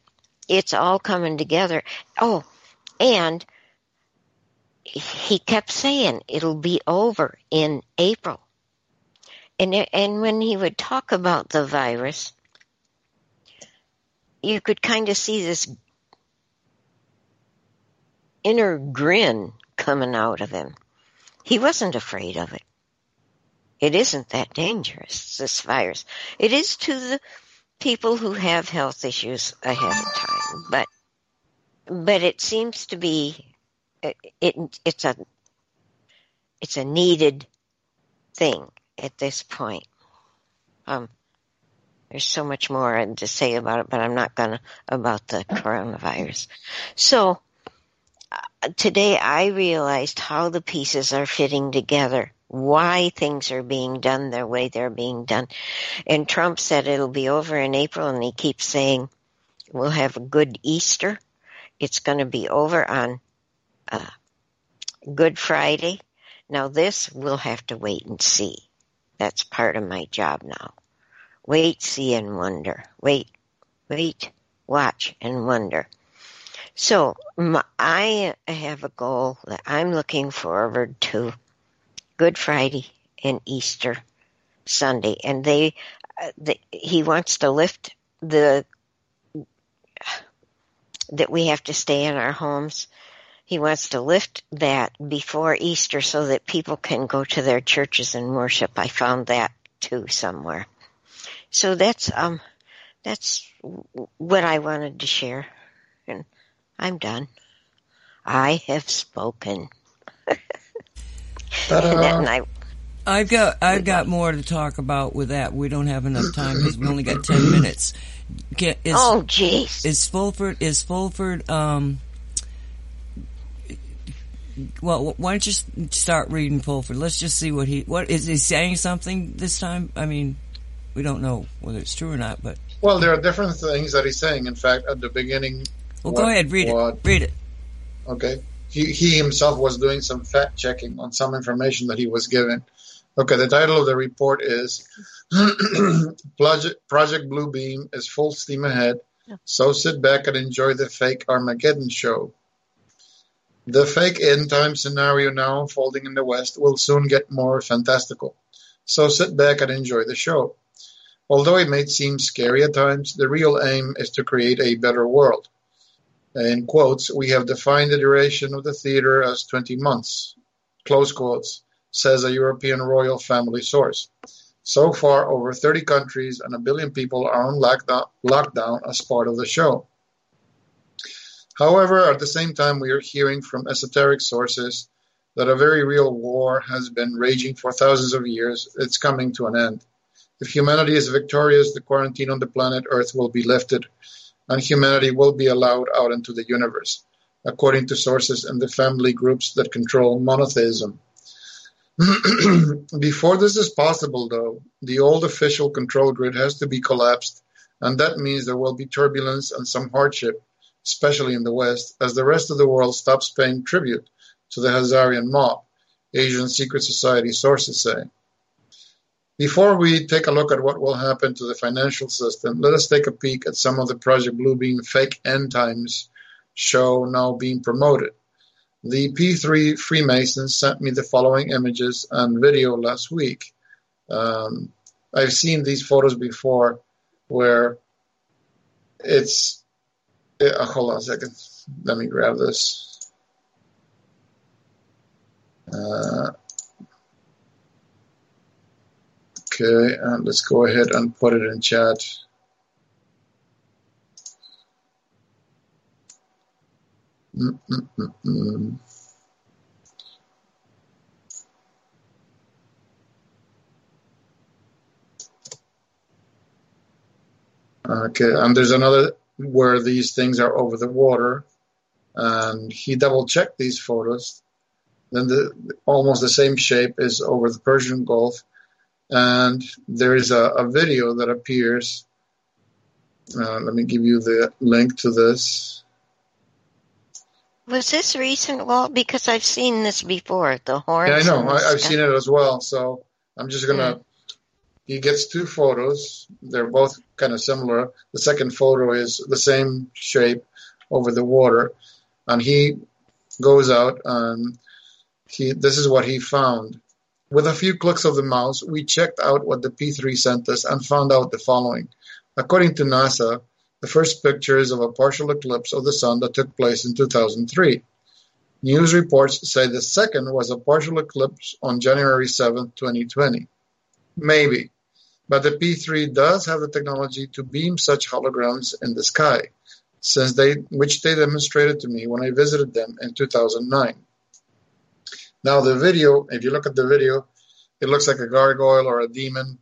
it's all coming together. Oh, and he kept saying it'll be over in April. And, and when he would talk about the virus, you could kind of see this inner grin coming out of him. He wasn't afraid of it. It isn't that dangerous, this virus. It is to the people who have health issues ahead of time. But but it seems to be, it, it it's a it's a needed thing at this point. Um. There's so much more to say about it, but I'm not going to about the coronavirus. So uh, today I realized how the pieces are fitting together, why things are being done the way they're being done. And Trump said it'll be over in April, and he keeps saying we'll have a good Easter. It's going to be over on uh, Good Friday. Now this we'll have to wait and see. That's part of my job now. Wait, see, and wonder. Wait, wait, watch, and wonder. So my, I have a goal that I'm looking forward to Good Friday and Easter Sunday. And they, uh, they he wants to lift the, that we have to stay in our homes. He wants to lift that before Easter so that people can go to their churches and worship. I found that too somewhere. So that's um, that's what I wanted to share, and I'm done. I have spoken. and I, I've got I've got more to talk about with that. We don't have enough time because we only got ten minutes. Is, oh, jeez. Is Fulford? Is Fulford? Um, well, why don't you start reading Fulford? Let's just see what he. What is he saying? Something this time? I mean. We don't know whether it's true or not, but well, there are different things that he's saying. In fact, at the beginning, well, what, go ahead, read what, it. Read it. Okay, he he himself was doing some fact checking on some information that he was given. Okay, the title of the report is Project, Project Blue Beam is full steam ahead. Yeah. So sit back and enjoy the fake Armageddon show. The fake end time scenario now unfolding in the West will soon get more fantastical. So sit back and enjoy the show. Although it may seem scary at times, the real aim is to create a better world. In quotes, we have defined the duration of the theater as twenty months, close quotes, says a European royal family source. So far, over thirty countries and a billion people are on lockdown as part of the show. However, at the same time, we are hearing from esoteric sources that a very real war has been raging for thousands of years. It's coming to an end. If humanity is victorious, the quarantine on the planet Earth will be lifted, and humanity will be allowed out into the universe, according to sources in the family groups that control monotheism. Before this is possible, though, the old official control grid has to be collapsed and that means there will be turbulence and some hardship, especially in the West, as the rest of the world stops paying tribute to the Hazarian mob, Asian secret society sources say. Before we take a look at what will happen to the financial system, let us take a peek at some of the Project Blue Beam fake end times show now being promoted. The P three Freemasons sent me the following images and video last week. Um, I've seen these photos before where it's... Uh, hold on a second. Let me grab this. Uh, okay, and let's go ahead and put it in chat. Mm-mm-mm-mm. Okay, and there's another where these things are over the water, and he double-checked these photos. Then the, almost the same shape is over the Persian Gulf, and there is a, a video that appears. Uh, let me give you the link to this. Was this recent, Walt? Because I've seen this before, the horns. Yeah, I know. I, I've seen it as well, so I'm just going to... Mm. He gets two photos. They're both kind of similar. The second photo is the same shape over the water. And he goes out and he, this is what he found. With a few clicks of the mouse, we checked out what the P three sent us and found out the following. According to NASA, the first picture is of a partial eclipse of the sun that took place in two thousand three. News reports say the second was a partial eclipse on January seventh, twenty twenty. Maybe. But the P three does have the technology to beam such holograms in the sky, since they, which they demonstrated to me when I visited them in two thousand nine. Now the video, if you look at the video, it looks like a gargoyle or a demon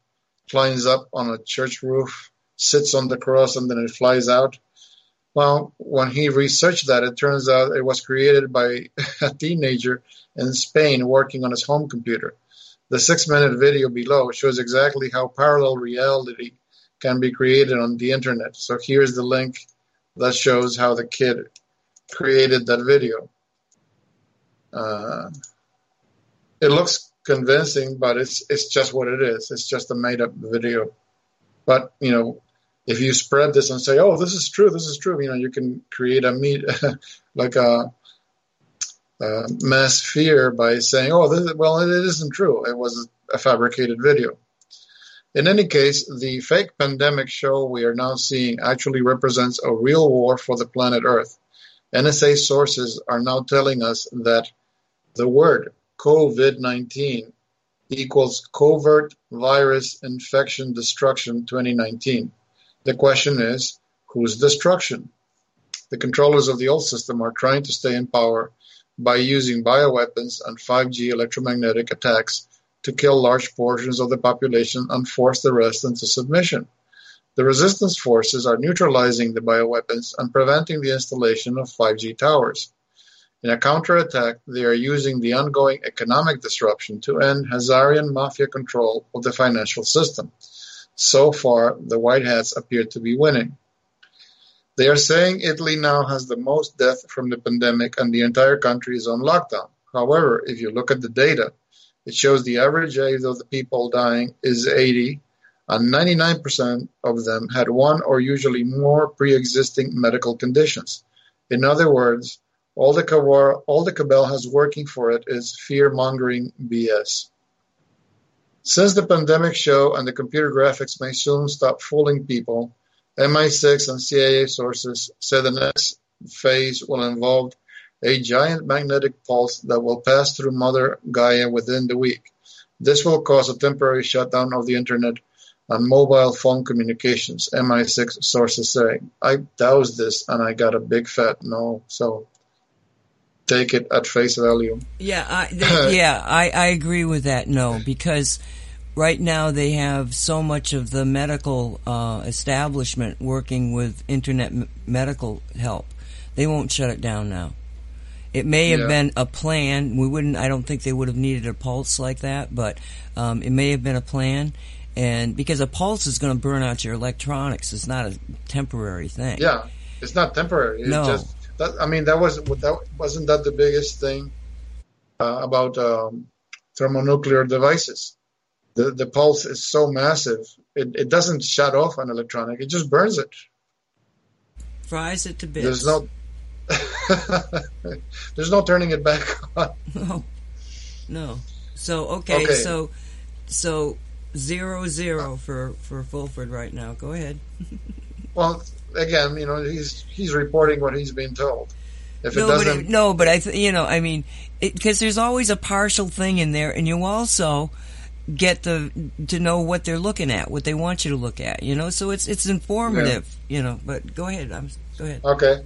climbs up on a church roof, sits on the cross, and then it flies out. Well, when he researched that, it turns out it was created by a teenager in Spain working on his home computer. The six-minute video below shows exactly how parallel reality can be created on the internet. So here's the link that shows how the kid created that video. Uh, it looks convincing, but it's it's just what it is. It's just a made-up video. But, you know, if you spread this and say, oh, this is true, this is true, you know, you can create a meet like a... Uh, mass fear by saying, oh, this is, well, it isn't true. It was a fabricated video. In any case, the fake pandemic show we are now seeing actually represents a real war for the planet Earth. N S A sources are now telling us that the word COVID nineteen equals Covert Virus Infection Destruction twenty nineteen. The question is, whose destruction? The controllers of the old system are trying to stay in power by using bioweapons and five G electromagnetic attacks to kill large portions of the population and force the rest into submission. The resistance forces are neutralizing the bioweapons and preventing the installation of five G towers. In a counterattack, they are using the ongoing economic disruption to end Hazarian mafia control of the financial system. So far, the White Hats appear to be winning. They are saying Italy now has the most death from the pandemic and the entire country is on lockdown. However, if you look at the data, it shows the average age of the people dying is eighty, and ninety-nine percent of them had one or usually more pre-existing medical conditions. In other words, all the Cabal, all the Cabal has working for it is fear-mongering B S. Since the pandemic show and the computer graphics may soon stop fooling people, M I six and C I A sources say the next phase will involve a giant magnetic pulse that will pass through Mother Gaia within the week. This will cause a temporary shutdown of the internet and mobile phone communications, M I six sources say. I doused this and I got a big fat no, so take it at face value. Yeah, I, th- yeah, I, I agree with that no, because... Right now they have so much of the medical uh, establishment working with internet m- medical help. They won't shut it down now. It may have yeah. been a plan. We wouldn't. I don't think they would have needed a pulse like that, but um, it may have been a plan. And because a pulse is going to burn out your electronics. It's not a temporary thing. Yeah, it's not temporary. It's no. just that, I mean, that was that wasn't that the biggest thing uh, about um, thermonuclear devices. The the pulse is so massive, it, it doesn't shut off an electronic. It just burns it. Fries it to bits. There's no, there's no turning it back on. No. No. So, okay, okay. so so zero, zero for, for Fulford right now. Go ahead. Well, again, you know, he's he's reporting what he's been told. If no, it doesn't... But it, no, but I, th- you know, I mean, because there's always a partial thing in there, and you also... get the to know what they're looking at, what they want you to look at, you know. So it's it's informative, yeah. you know. But go ahead, I'm go ahead. Okay,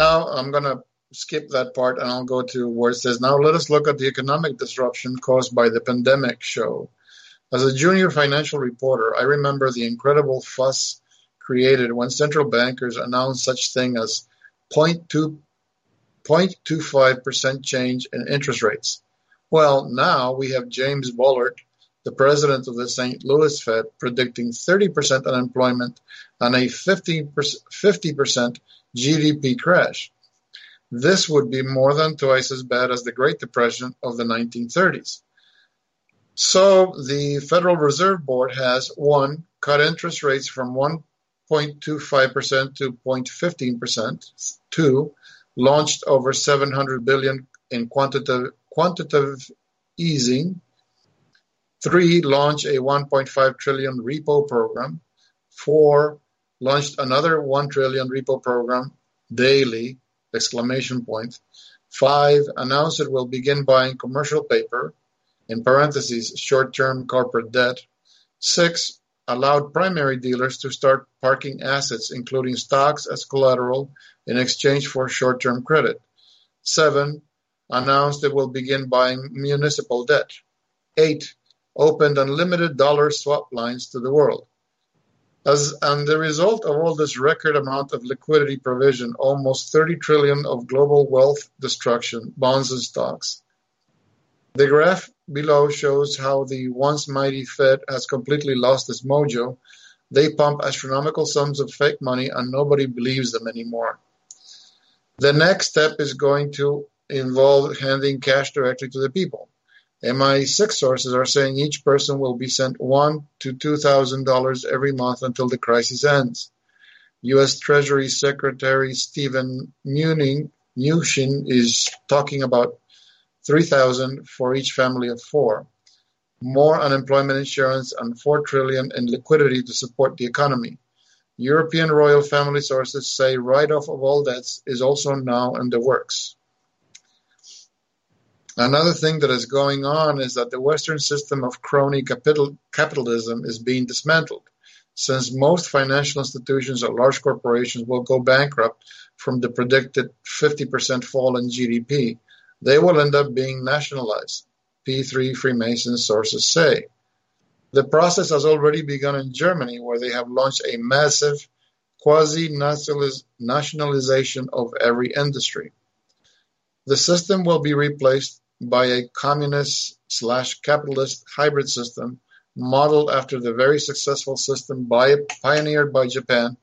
now I'm gonna skip that part and I'll go to where it says, now let us look at the economic disruption caused by the pandemic show. As a junior financial reporter, I remember the incredible fuss created when central bankers announced such thing as zero point two five percent change in interest rates. Well, now we have James Bullard, the president of the Saint Louis Fed, predicting thirty percent unemployment and a fifty percent G D P crash. This would be more than twice as bad as the Great Depression of the nineteen thirties. So the Federal Reserve Board has, one, cut interest rates from one point two five percent to zero point one five percent, two, launched over seven hundred billion dollars in quantitative, quantitative easing, three, launched a one point five trillion dollars repo program. Four, launched another one trillion dollars repo program daily, exclamation point. Five, announced it will begin buying commercial paper, in parentheses, short-term corporate debt. Six, allowed primary dealers to start parking assets, including stocks as collateral, in exchange for short-term credit. Seven, announced it will begin buying municipal debt. Eight, opened unlimited dollar swap lines to the world. As and the result of all this record amount of liquidity provision, almost thirty trillion dollars of global wealth destruction, bonds and stocks. The graph below shows how the once mighty Fed has completely lost its mojo. They pump astronomical sums of fake money and nobody believes them anymore. The next step is going to involve handing cash directly to the people. M I six sources are saying each person will be sent one to two thousand dollars every month until the crisis ends. U S Treasury Secretary Stephen Mnuchin is talking about three thousand for each family of four, more unemployment insurance, and four trillion in liquidity to support the economy. European royal family sources say write-off of all debts is also now in the works. Another thing that is going on is that the Western system of crony capital, capitalism is being dismantled, since most financial institutions or large corporations will go bankrupt from the predicted fifty percent fall in G D P. They will end up being nationalized, P three Freemason sources say. The process has already begun in Germany, where they have launched a massive quasi-nationalization of every industry. The system will be replaced by a communist slash capitalist hybrid system modeled after the very successful system by, pioneered by Japan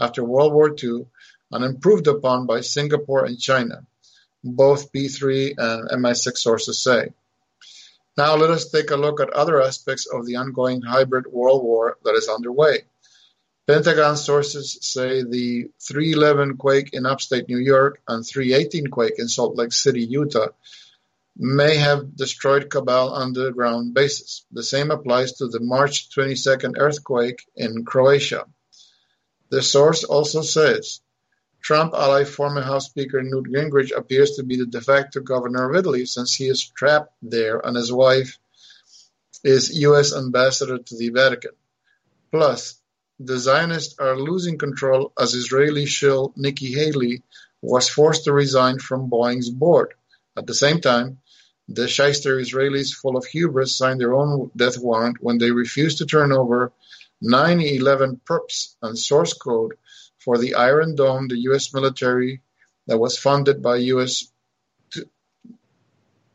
after World War Two and improved upon by Singapore and China, both P three and M I six sources say. Now let us take a look at other aspects of the ongoing hybrid world war that is underway. Pentagon sources say the three eleven quake in upstate New York and three eighteen quake in Salt Lake City, Utah, may have destroyed Kabul underground bases. The same applies to the March twenty-second earthquake in Croatia. The source also says Trump ally former House Speaker Newt Gingrich appears to be the de facto governor of Italy, since he is trapped there and his wife is U S ambassador to the Vatican. Plus, the Zionists are losing control as Israeli shill Nikki Haley was forced to resign from Boeing's board. At the same time, the shyster Israelis full of hubris signed their own death warrant when they refused to turn over nine eleven perps and source code for the Iron Dome, the U S military that was funded by U S to,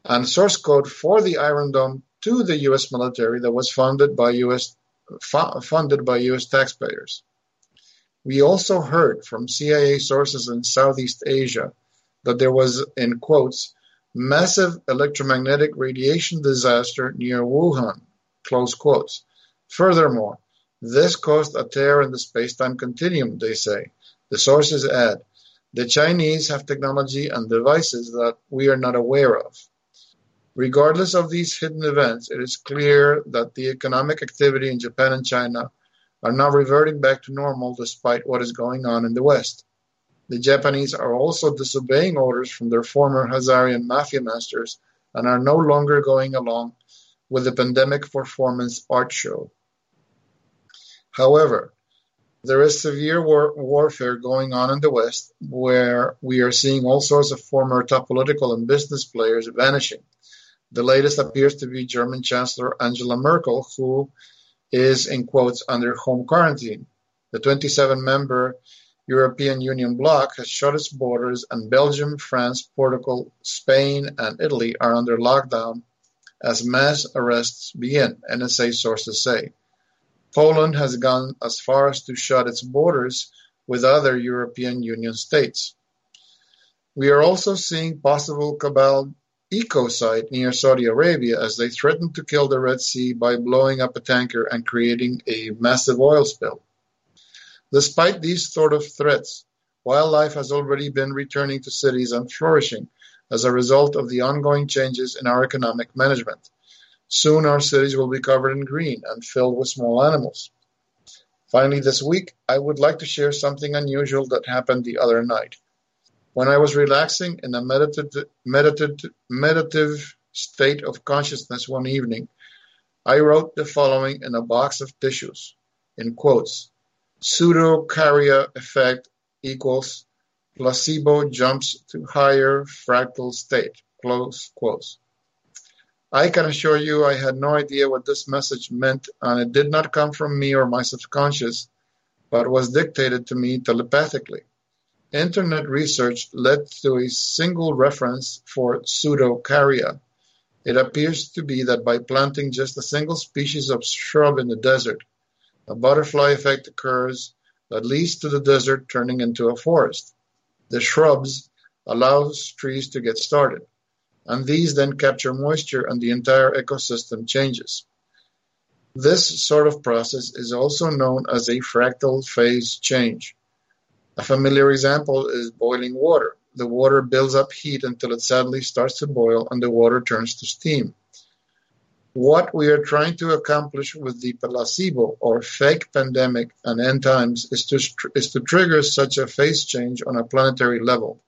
and source code for the Iron Dome to the U S military that was funded by U S fu- funded by U S taxpayers. We also heard from C I A sources in Southeast Asia that there was, in quotes, massive electromagnetic radiation disaster near Wuhan, close quotes. Furthermore, this caused a tear in the space-time continuum, they say. The sources add, the Chinese have technology and devices that we are not aware of. Regardless of these hidden events, it is clear that the economic activity in Japan and China are now reverting back to normal despite what is going on in the West. The Japanese are also disobeying orders from their former Hazarian mafia masters and are no longer going along with the pandemic performance art show. However, there is severe war- warfare going on in the West, where we are seeing all sorts of former top political and business players vanishing. The latest appears to be German Chancellor Angela Merkel, who is, in quotes, under home quarantine. The twenty-seven member European Union bloc has shut its borders, and Belgium, France, Portugal, Spain, and Italy are under lockdown as mass arrests begin, N S A sources say. Poland has gone as far as to shut its borders with other European Union states. We are also seeing possible cabal ecocide near Saudi Arabia as they threaten to kill the Red Sea by blowing up a tanker and creating a massive oil spill. Despite these sort of threats, wildlife has already been returning to cities and flourishing as a result of the ongoing changes in our economic management. Soon our cities will be covered in green and filled with small animals. Finally, this week, I would like to share something unusual that happened the other night. When I was relaxing in a meditative, meditative, meditative state of consciousness one evening, I wrote the following in a box of tissues, in quotes, pseudocarya effect equals placebo jumps to higher fractal state, close quotes. I can assure you I had no idea what this message meant, and it did not come from me or my subconscious, but was dictated to me telepathically. Internet research led to a single reference for pseudocarya. It appears to be that by planting just a single species of shrub in the desert, a butterfly effect occurs that leads to the desert turning into a forest. The shrubs allows trees to get started, and these then capture moisture and the entire ecosystem changes. This sort of process is also known as a fractal phase change. A familiar example is boiling water. The water builds up heat until it suddenly starts to boil and the water turns to steam. What we are trying to accomplish with the placebo or fake pandemic and end times is to, is to trigger such a phase change on a planetary level.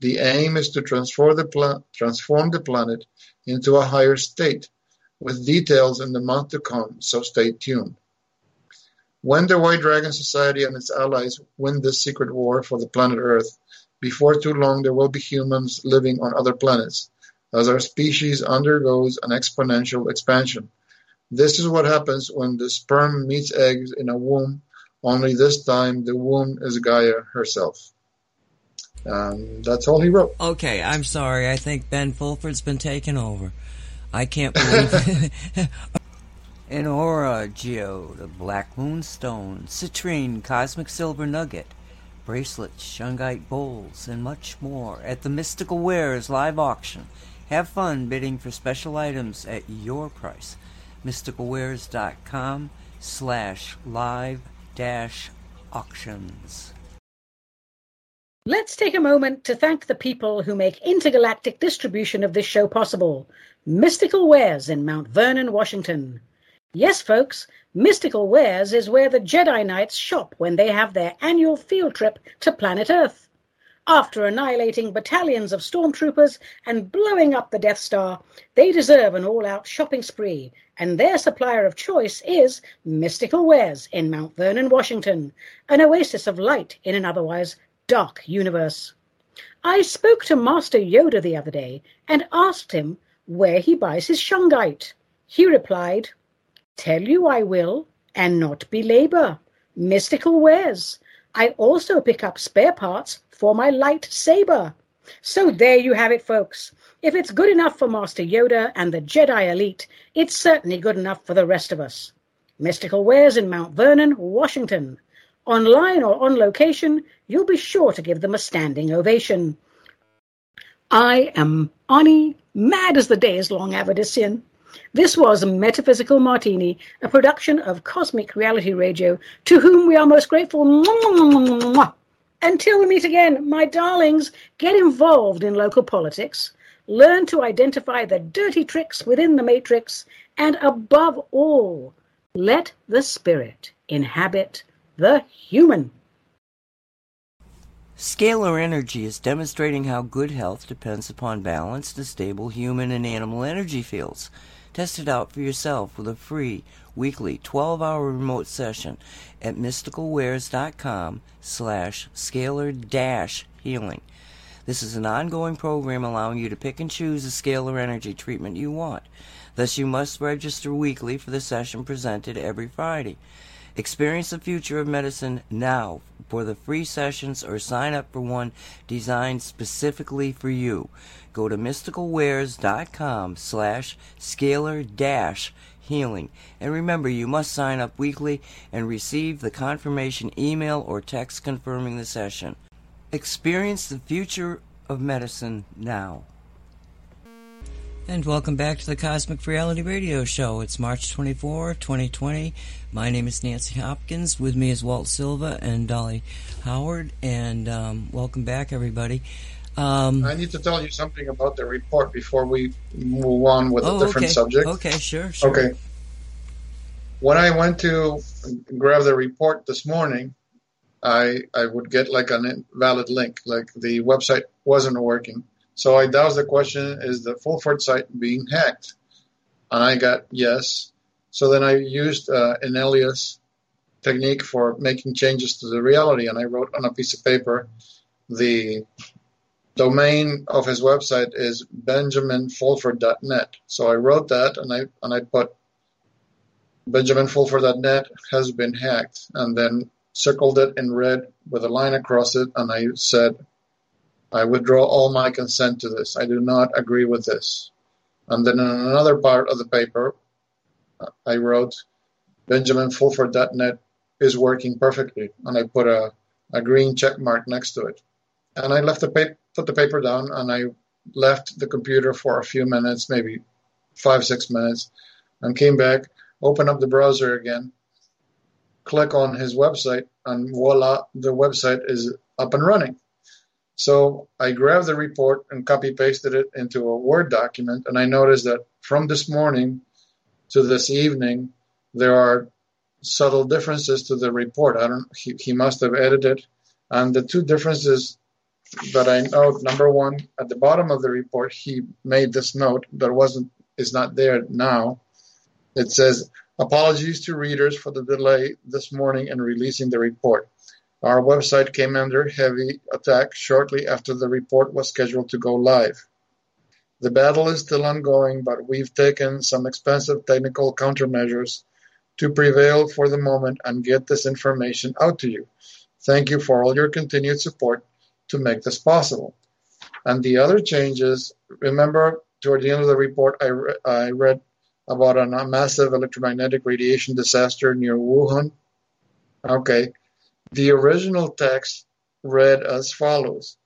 The aim is to transform the, pla- transform the planet into a higher state, with details in the month to come, so stay tuned. When the White Dragon Society and its allies win this secret war for the planet Earth, before too long there will be humans living on other planets, as our species undergoes an exponential expansion. This is what happens when the sperm meets eggs in a womb, only this time the womb is Gaia herself. Um, that's all he wrote. Okay, I'm sorry. I think Ben Fulford's been taken over. I can't believe it. An aura geode, a black moonstone, citrine, cosmic silver nugget, bracelets, shungite bowls, and much more at the Mystical Wares live auction. Have fun bidding for special items at your price. mysticalwares.com slash live dash auctions. Let's take a moment to thank the people who make intergalactic distribution of this show possible. Mystical Wares in Mount Vernon, Washington. Yes, folks, Mystical Wares is where the Jedi Knights shop when they have their annual field trip to planet Earth. After annihilating battalions of stormtroopers and blowing up the Death Star, they deserve an all-out shopping spree, and their supplier of choice is Mystical Wares in Mount Vernon, Washington, an oasis of light in an otherwise dark universe. I spoke to Master Yoda the other day and asked him where he buys his shungite. He replied, "Tell you I will, and not belabor. Mystical Wares. I also pick up spare parts for my lightsaber." So there you have it, folks. If it's good enough for Master Yoda and the Jedi elite, it's certainly good enough for the rest of us. Mystical Wares in Mount Vernon, Washington. Online or on location, you'll be sure to give them a standing ovation. I am Ani, mad as the day is long, Avadisian. This was Metaphysical Martini, a production of Cosmic Reality Radio, to whom we are most grateful. Until we meet again, my darlings, get involved in local politics. Learn to identify the dirty tricks within the matrix. And above all, let the spirit inhabit the human. Scalar energy is demonstrating how good health depends upon balanced and stable human and animal energy fields. Test it out for yourself with a free weekly twelve-hour remote session at mysticalwares.com slash scalar-healing. This is an ongoing program allowing you to pick and choose the scalar energy treatment you want. Thus, you must register weekly for the session presented every Friday. Experience the future of medicine now for the free sessions or sign up for one designed specifically for you. Go to mysticalwares.com slash scalar-healing. And remember, you must sign up weekly and receive the confirmation email or text confirming the session. Experience the future of medicine now. And welcome back to the Cosmic Reality Radio Show. It's March twenty-fourth, twenty twenty. My name is Nancy Hopkins. With me is Walt Silva and Dolly Howard. And um, welcome back, everybody. Um, I need to tell you something about the report before we move on with oh, a different okay. subject. Okay, sure, sure. Okay. When I went to grab the report this morning, I I would get like an invalid link, like the website wasn't working. So I doused the question, is the Fulford site being hacked? And I got yes. So then I used uh, an alias technique for making changes to the reality, and I wrote on a piece of paper, the domain of his website is Benjamin Fulford dot net. So I wrote that, and I and I put Benjamin Fulford dot net has been hacked, and then circled it in red with a line across it, and I said, I withdraw all my consent to this. I do not agree with this. And then in another part of the paper, I wrote, Benjamin Fulford dot net is working perfectly. And I put a, a green check mark next to it. And I left the pa- put the paper down, and I left the computer for a few minutes, maybe five, six minutes, and came back, opened up the browser again, click on his website, and voila, the website is up and running. So I grabbed the report and copy-pasted it into a Word document, and I noticed that from this morning to this evening, there are subtle differences to the report. I don't. He, he must have edited. And the two differences that I note, number one, at the bottom of the report, he made this note that wasn't is not there now. It says, apologies to readers for the delay this morning in releasing the report. Our website came under heavy attack shortly after the report was scheduled to go live. The battle is still ongoing, but we've taken some expensive technical countermeasures to prevail for the moment and get this information out to you. Thank you for all your continued support to make this possible. And the other changes, remember, toward the end of the report, I, re- I read about a massive electromagnetic radiation disaster near Wuhan. Okay. The original text read as follows.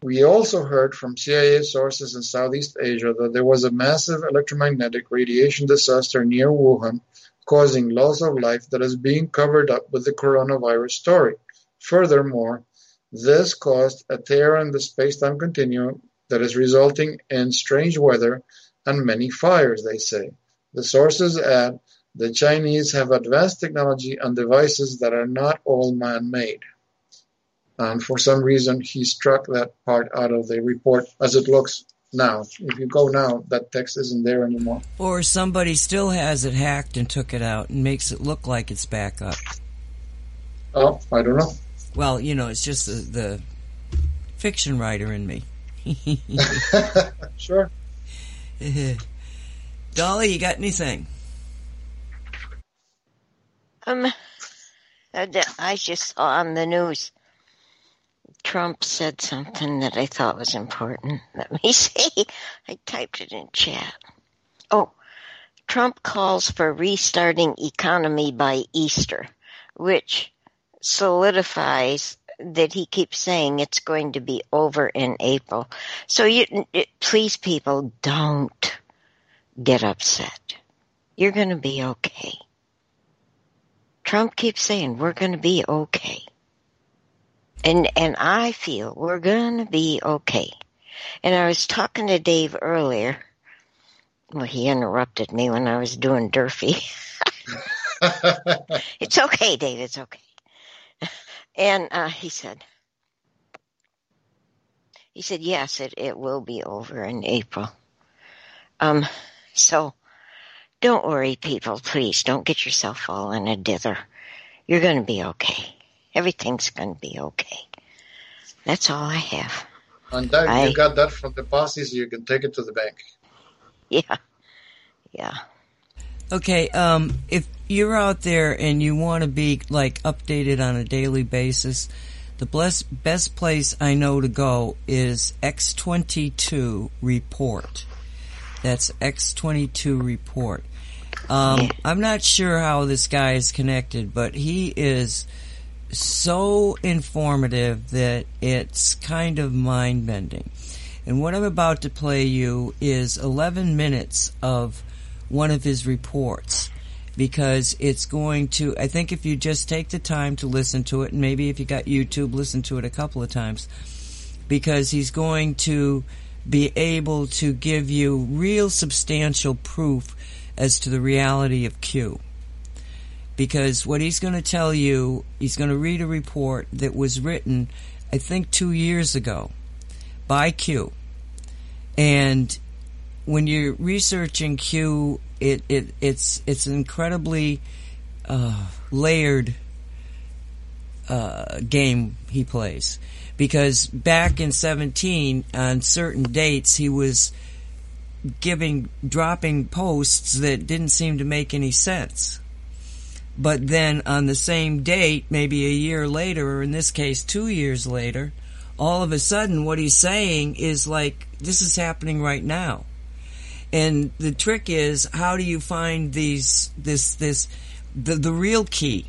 We also heard from C I A sources in Southeast Asia that there was a massive electromagnetic radiation disaster near Wuhan causing loss of life that is being covered up with the coronavirus story. Furthermore, this caused a tear in the space-time continuum that is resulting in strange weather and many fires, they say. The sources add, the Chinese have advanced technology and devices that are not all man-made. And for some reason, he struck that part out of the report as it looks now. If you go now, that text isn't there anymore. Or somebody still has it hacked and took it out and makes it look like it's back up. Oh, I don't know. Well, you know, it's just the, the fiction writer in me. Sure. Dolly, you got anything? Um, I just saw on the news, Trump said something that I thought was important. Let me see. I typed it in chat. Oh, Trump calls for restarting economy by Easter, which solidifies that he keeps saying it's going to be over in April. So you, it, please, people, don't get upset. You're going to be okay. Trump keeps saying we're going to be okay. And and I feel we're going to be okay. And I was talking to Dave earlier. Well, he interrupted me when I was doing Durfee. It's okay, Dave, it's okay. And uh, he said, he said, yes, it, it will be over in April. Um, so don't worry, people, please. Don't get yourself all in a dither. You're going to be okay. Everything's going to be okay. That's all I have. And that, I, you got that from the bosses, you can take it to the bank. Yeah. Yeah. Okay, um, if you're out there and you want to be, like, updated on a daily basis, the best, best place I know to go is X twenty-two Report. That's X twenty-two Report. Um, yeah. I'm not sure how this guy is connected, but he is so informative that it's kind of mind-bending. And what I'm about to play you is eleven minutes of one of his reports, because it's going to, I think if you just take the time to listen to it, and maybe if you got YouTube, listen to it a couple of times, because he's going to be able to give you real substantial proof as to the reality of Q. Because what he's going to tell you, he's going to read a report that was written, I think, two years ago by Q. And when you're researching Q, it, it it's it's an incredibly uh, layered uh, game he plays. Because back in seventeen, on certain dates, he was giving dropping posts that didn't seem to make any sense. But then on the same date, maybe a year later, or in this case two years later, all of a sudden what he's saying is like, this is happening right now. And the trick is, how do you find these, this, this, the, the real key,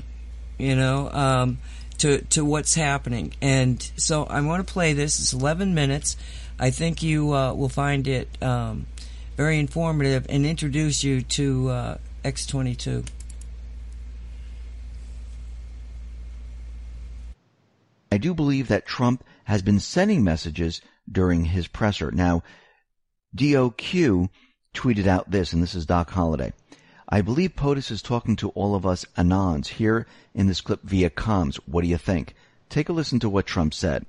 you know, um, to, to what's happening. And so I want to play this. It's eleven minutes. I think you uh, will find it um, very informative and introduce you to uh, X twenty-two. I do believe that Trump has been sending messages during his presser. Now, D O Q tweeted out this, and this is Doc Holliday. I believe POTUS is talking to all of us anons here in this clip via comms. What do you think? Take a listen to what Trump said.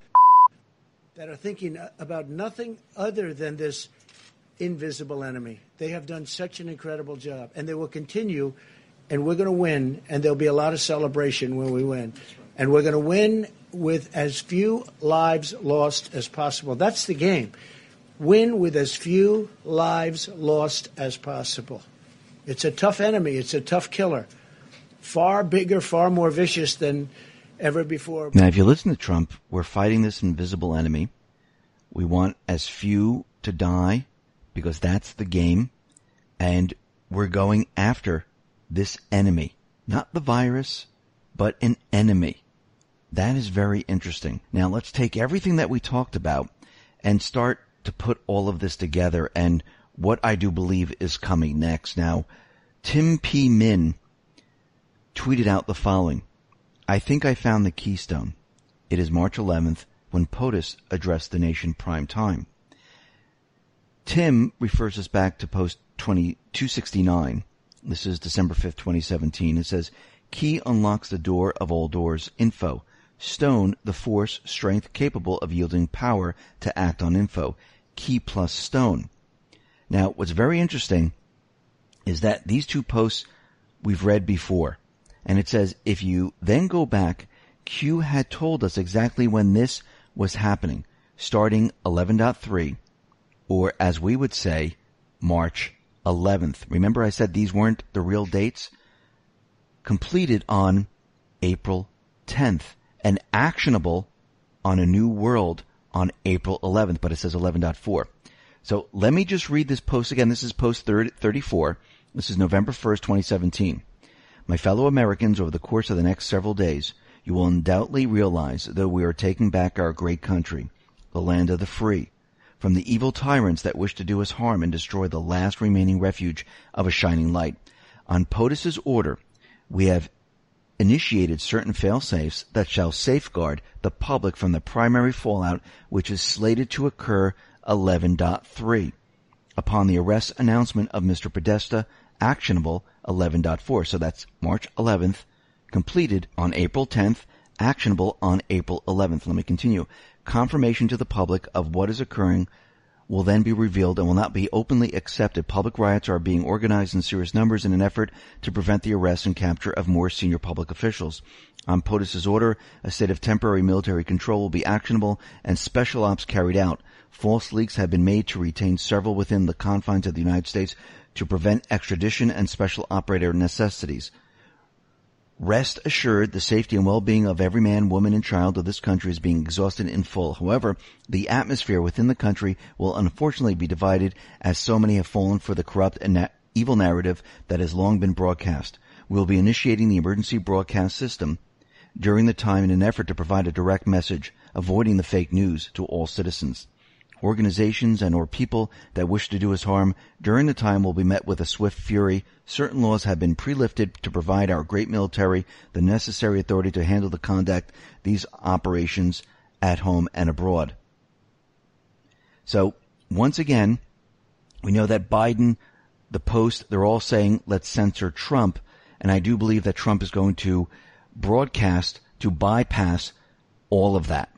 That are thinking about nothing other than this invisible enemy. They have done such an incredible job, and they will continue, and we're going to win, and there'll be a lot of celebration when we win. And we're going to win with as few lives lost as possible. That's the game. Win with as few lives lost as possible. It's a tough enemy. It's a tough killer. Far bigger, far more vicious than ever before. Now, if you listen to Trump, we're fighting this invisible enemy. We want as few to die because that's the game. And we're going after this enemy, not the virus, but an enemy. That is very interesting. Now, let's take everything that we talked about and start to put all of this together and what I do believe is coming next. Now, Tim P. Min tweeted out the following. I think I found the keystone. It is March eleventh when POTUS addressed the nation prime time. Tim refers us back to post twenty-two sixty-nine. This is December fifth, twenty seventeen. It says, Key unlocks the door of all doors. Info. Stone, the force, strength capable of yielding power to act on info. Key plus stone. Now, what's very interesting is that these two posts we've read before. And it says, if you then go back, Q had told us exactly when this was happening, starting eleven point three, or as we would say, March eleventh. Remember I said these weren't the real dates? Completed on April tenth and actionable on a new world on April eleventh, but it says eleven point four. So let me just read this post again. This is post thirty-four, This is November first, twenty seventeen. My fellow Americans, over the course of the next several days, you will undoubtedly realize that we are taking back our great country, the land of the free, from the evil tyrants that wish to do us harm and destroy the last remaining refuge of a shining light. On POTUS's order, we have initiated certain fail-safes that shall safeguard the public from the primary fallout which is slated to occur eleven point three. Upon the arrest announcement of Mister Podesta, actionable eleven point four. So that's March eleventh, completed on April tenth, actionable on April eleventh. Let me continue. Confirmation to the public of what is occurring will then be revealed and will not be openly accepted. Public riots are being organized in serious numbers in an effort to prevent the arrest and capture of more senior public officials. On POTUS's order, a state of temporary military control will be actionable and special ops carried out. False leaks have been made to retain several within the confines of the United States to prevent extradition and special operator necessities. Rest assured, the safety and well-being of every man, woman, and child of this country is being exhausted in full. However, the atmosphere within the country will unfortunately be divided, as so many have fallen for the corrupt and na- evil narrative that has long been broadcast. We will be initiating the emergency broadcast system during the time in an effort to provide a direct message, avoiding the fake news to all citizens. Organizations and or people that wish to do us harm during the time will be met with a swift fury. Certain laws have been pre-lifted to provide our great military the necessary authority to handle the conduct these operations at home and abroad. So once again, we know that Biden, the Post, they're all saying let's censor Trump. And I do believe that Trump is going to broadcast to bypass all of that.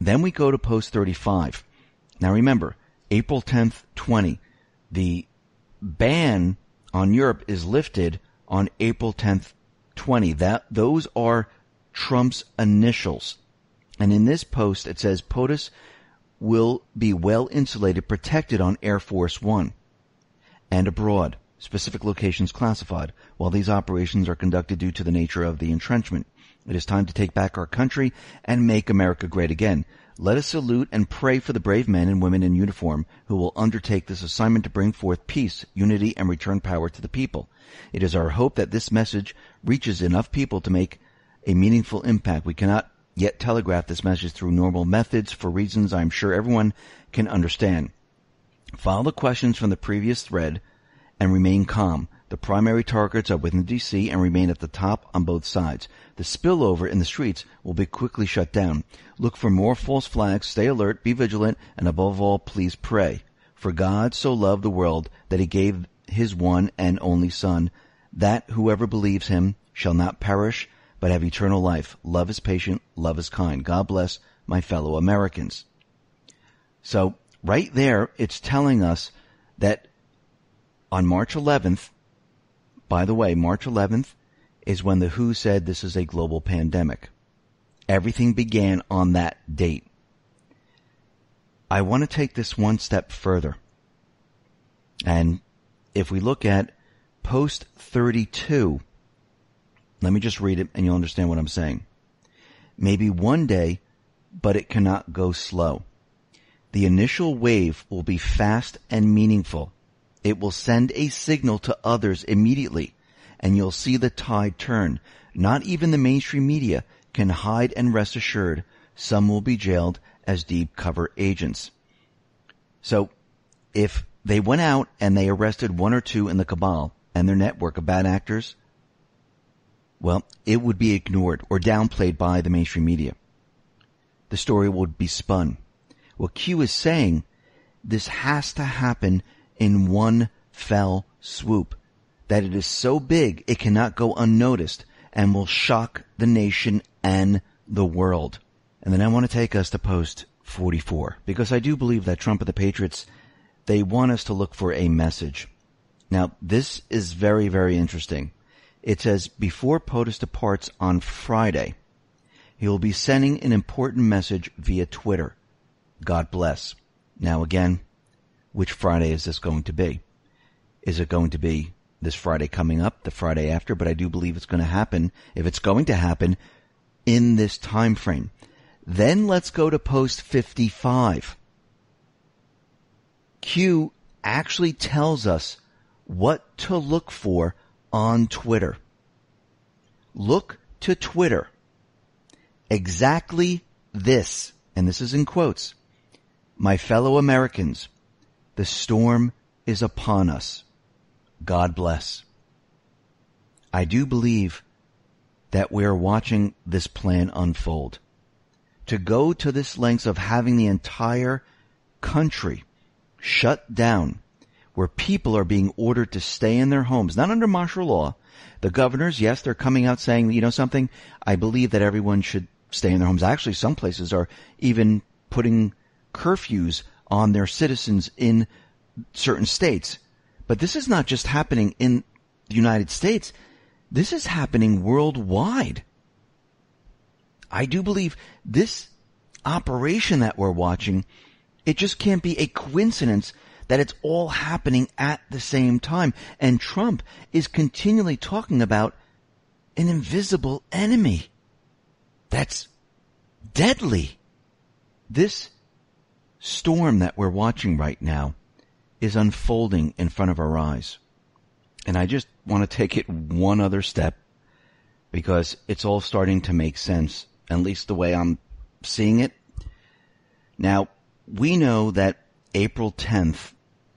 Then we go to Post thirty-five. Now remember, April tenth, twenty, the ban on Europe is lifted on April tenth, twenty. That, those are Trump's initials. And in this post, it says POTUS will be well insulated, protected on Air Force One and abroad, specific locations classified, while these operations are conducted due to the nature of the entrenchment. It is time to take back our country and make America great again. Let us salute and pray for the brave men and women in uniform who will undertake this assignment to bring forth peace, unity, and return power to the people. It is our hope that this message reaches enough people to make a meaningful impact. We cannot yet telegraph this message through normal methods for reasons I am sure everyone can understand. Follow the questions from the previous thread and remain calm. The primary targets are within D C and remain at the top on both sides. The spillover in the streets will be quickly shut down. Look for more false flags, stay alert, be vigilant, and above all, please pray. For God so loved the world that he gave his one and only Son, that whoever believes him shall not perish, but have eternal life. Love is patient, love is kind. God bless my fellow Americans. So right there, it's telling us that on March eleventh, by the way, March eleventh is when the W H O said this is a global pandemic. Everything began on that date. I want to take this one step further. And if we look at Post thirty-two, let me just read it and you'll understand what I'm saying. Maybe one day, but it cannot go slow. The initial wave will be fast and meaningful. It will send a signal to others immediately, and you'll see the tide turn. Not even the mainstream media can hide, and rest assured, some will be jailed as deep cover agents. So if they went out and they arrested one or two in the cabal and their network of bad actors, well, it would be ignored or downplayed by the mainstream media. The story would be spun. What Q is saying, this has to happen in one fell swoop, that it is so big it cannot go unnoticed and will shock the nation and the world. And then I want to take us to Post forty-four, because I do believe that Trump and the Patriots, they want us to look for a message. Now, this is very, very interesting. It says, before POTUS departs on Friday, he will be sending an important message via Twitter. God bless. Now again, which Friday is this going to be? Is it going to be this Friday coming up, the Friday after? But I do believe it's going to happen, if it's going to happen, in this time frame. Then let's go to Post fifty-five. Q actually tells us what to look for on Twitter. Look to Twitter. Exactly this, and this is in quotes, my fellow Americans, the storm is upon us. God bless. I do believe that we are watching this plan unfold. To go to this length of having the entire country shut down, where people are being ordered to stay in their homes, not under martial law. The governors, yes, they're coming out saying, you know something, I believe that everyone should stay in their homes. Actually, some places are even putting curfews on their citizens in certain states. But this is not just happening in the United States. This is happening worldwide. I do believe this operation that we're watching, it just can't be a coincidence that it's all happening at the same time. And Trump is continually talking about an invisible enemy that's deadly. This storm that we're watching right now is unfolding in front of our eyes. And I just want to take it one other step, because it's all starting to make sense, at least the way I'm seeing it. Now, we know that April tenth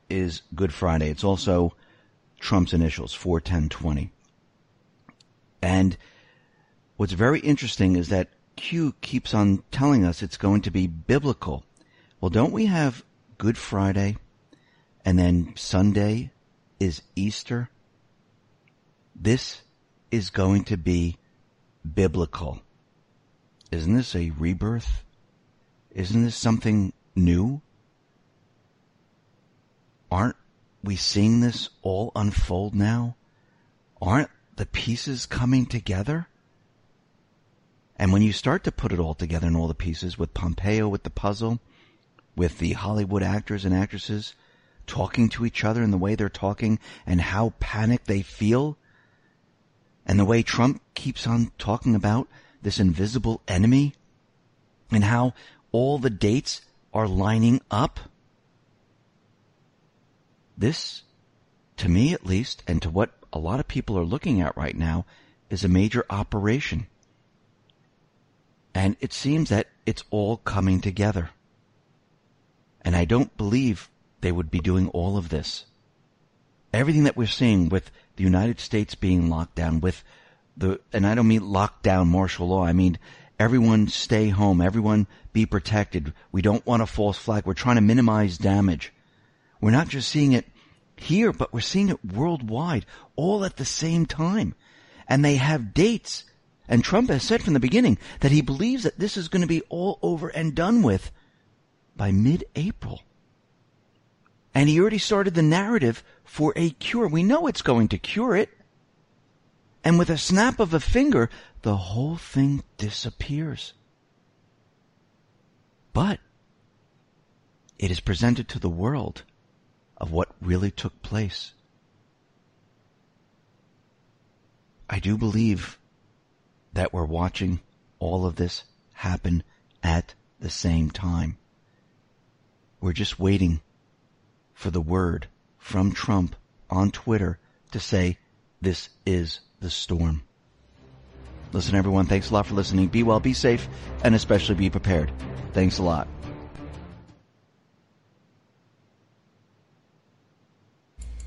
is Good Friday. It's also Trump's initials, four ten twenty. And what's very interesting is that Q keeps on telling us it's going to be biblical. Well, don't we have Good Friday, and then Sunday is Easter? This is going to be biblical. Isn't this a rebirth? Isn't this something new? Aren't we seeing this all unfold now? Aren't the pieces coming together? And when you start to put it all together in all the pieces, with Pompeo, with the puzzle, with the Hollywood actors and actresses talking to each other and the way they're talking and how panicked they feel, and the way Trump keeps on talking about this invisible enemy and how all the dates are lining up, this, to me at least, and to what a lot of people are looking at right now, is a major operation. And it seems that it's all coming together. And I don't believe they would be doing all of this. Everything that we're seeing with the United States being locked down, with the, and I don't mean lockdown martial law, I mean everyone stay home, everyone be protected. We don't want a false flag. We're trying to minimize damage. We're not just seeing it here, but we're seeing it worldwide, all at the same time. And they have dates. And Trump has said from the beginning that he believes that this is going to be all over and done with by mid-April. And he already started the narrative for a cure. We know it's going to cure it. And with a snap of a finger, the whole thing disappears. But it is presented to the world of what really took place. I do believe that we're watching all of this happen at the same time. We're just waiting for the word from Trump on Twitter to say, this is the storm. Listen, everyone, thanks a lot for listening. Be well, be safe, and especially be prepared. Thanks a lot.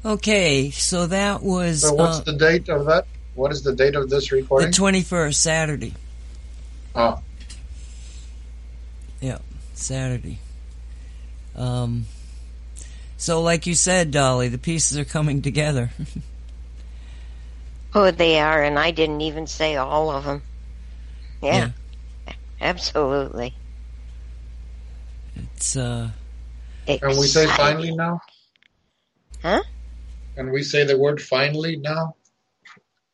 Okay, so that was... So what's uh, the date of that? What is the date of this recording? The twenty-first, Saturday. Oh. Yeah, Saturday. Um, so like you said, Dolly, the pieces are coming together. Oh, they are, and I didn't even say all of them. Yeah, yeah. Absolutely. It's, uh... Can we say finally now? Huh? Can we say the word finally now?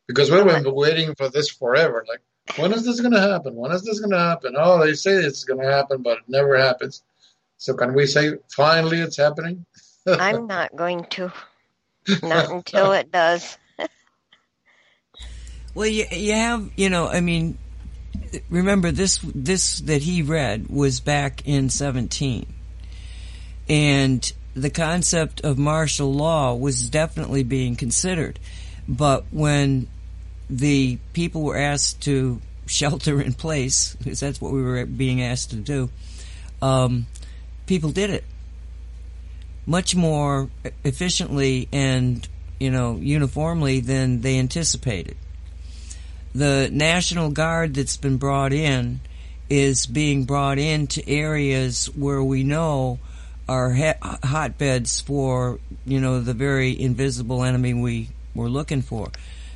Because we've been waiting for this forever. Like, when is this going to happen? When is this going to happen? Oh, they say it's going to happen, but it never happens. So can we say, finally it's happening? I'm not going to. Not until it does. Well, you, you have, you know, I mean, remember this, this that he read was back in seventeen. And the concept of martial law was definitely being considered. But when the people were asked to shelter in place, because that's what we were being asked to do, um, people did it much more efficiently and, you know, uniformly than they anticipated. The National Guard that's been brought in is being brought into areas where we know are ha- hotbeds for, you know, the very invisible enemy we were looking for.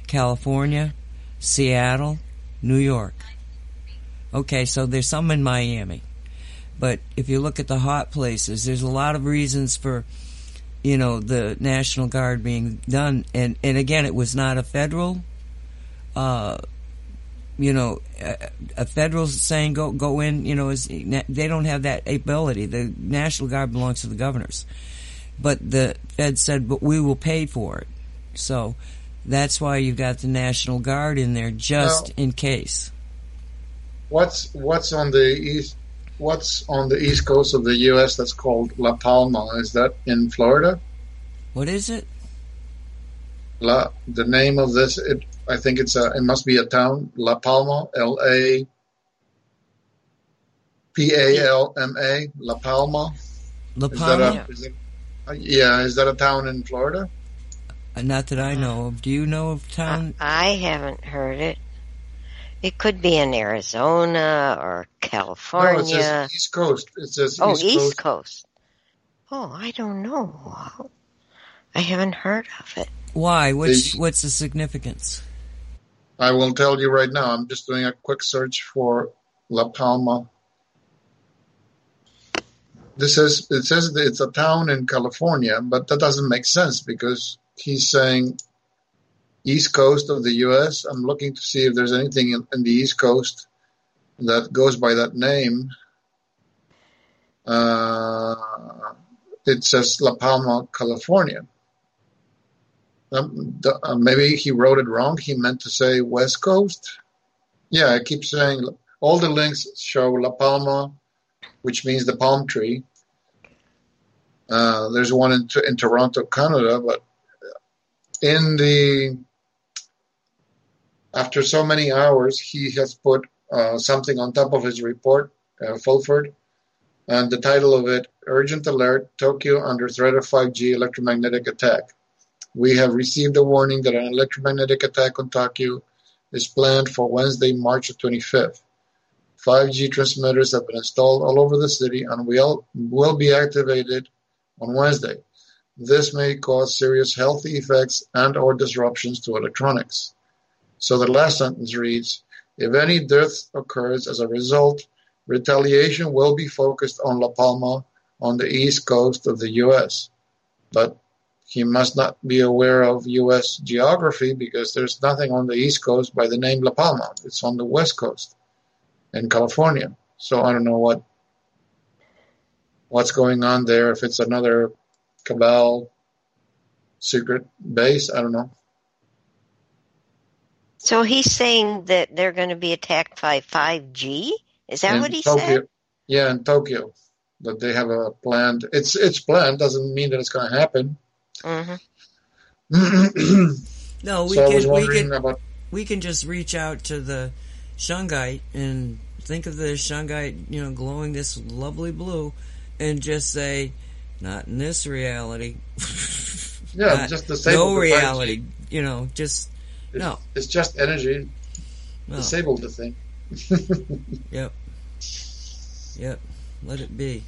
California, Seattle, New York. Okay, so there's some in Miami. But if you look at the hot places, there's a lot of reasons for, you know, the National Guard being done. And, and again, it was not a federal, uh, you know, a, a federal saying go go in, you know, is, they don't have that ability. The National Guard belongs to the governors. But the Fed said, but we will pay for it. So that's why you've got the National Guard in there just now, in case. What's what's on the east? What's on the east coast of the U S that's called La Palma? Is that in Florida? What is it? La, the name of this, it, I think it's a, it must be a town, La Palma, L A P A L M A, La Palma. La Palma? Is that a, is it, yeah, is that a town in Florida? Uh, not that I know of. Do you know of town? I, I haven't heard it. It could be in Arizona or California. No, it says East Coast. It says oh, East, East Coast. Coast. Oh, I don't know. I haven't heard of it. Why? What's, the, what's the significance? I will tell you right now. I'm just doing a quick search for La Palma. This is, it says that it's a town in California, but that doesn't make sense because he's saying East Coast of the U S. I'm looking to see if there's anything in, in the East Coast that goes by that name. Uh, it says La Palma, California. Um, the, uh, maybe he wrote it wrong. He meant to say West Coast. Yeah, I keep saying all the links show La Palma, which means the palm tree. Uh, there's one in, in Toronto, Canada, but in the... After so many hours, he has put uh, something on top of his report, uh, Fulford, and the title of it, Urgent Alert, Tokyo Under Threat of five G Electromagnetic Attack. We have received a warning that an electromagnetic attack on Tokyo is planned for Wednesday, March twenty-fifth. five G transmitters have been installed all over the city and will, will be activated on Wednesday. This may cause serious health effects and or disruptions to electronics. So the last sentence reads, if any death occurs as a result, retaliation will be focused on La Palma on the east coast of the U S. But he must not be aware of U S geography because there's nothing on the east coast by the name La Palma. It's on the west coast in California. So I don't know what what's going on there, if it's another cabal secret base. I don't know. So he's saying that they're going to be attacked by five G? Is that in what he Tokyo, said? Yeah, in Tokyo. That they have a planned. It's it's planned. Doesn't mean that it's going to happen. Mm-hmm. No, we so can we can, about- we can just reach out to the Shungite and think of the Shungite, you know, glowing this lovely blue, and just say, not in this reality. Yeah, not, just the same. No the reality. five G. You know, just. It's, no. It's just energy. No. Disable the thing. Yep. Yep. Let it be.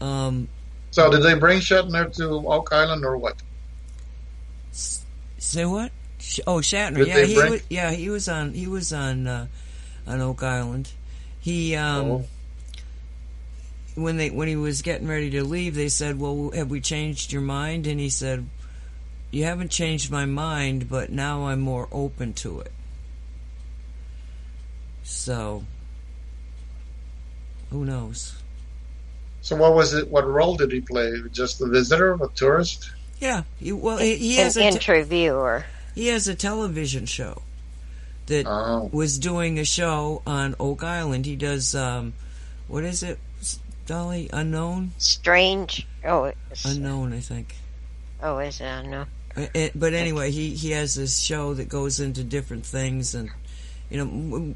Um, so did they bring Shatner to Oak Island or what? Say what? Oh, Shatner. Did yeah, he bring- was, yeah, he was on he was on uh, on Oak Island. He um, oh. when they when he was getting ready to leave, they said, "Well, have we changed your mind?" And he said, you haven't changed my mind, but now I'm more open to it. So, who knows? So what was it? What role did he play? Just a visitor, a tourist? Yeah. He, well, he, he has an a te- interviewer. He has a television show that oh. was doing a show on Oak Island. He does um, what is it? Dolly? Unknown? Strange. Oh, it's... Unknown, I think. Oh, is it unknown? It, but anyway, he, he has this show that goes into different things, and, you know,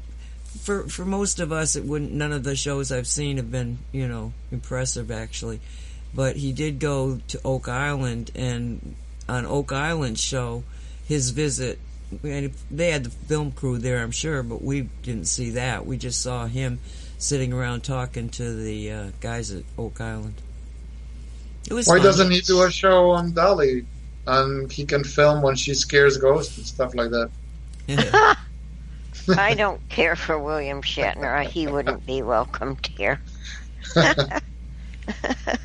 for for most of us, it wouldn't. None of the shows I've seen have been, you know, impressive, actually. But he did go to Oak Island, and on Oak Island's show, his visit, and they had the film crew there, I'm sure, but we didn't see that. We just saw him sitting around talking to the uh, guys at Oak Island. It was Why fun. Doesn't he do a show on Dolly? And he can film when she scares ghosts and stuff like that. Yeah. I don't care for William Shatner. He wouldn't be welcomed here.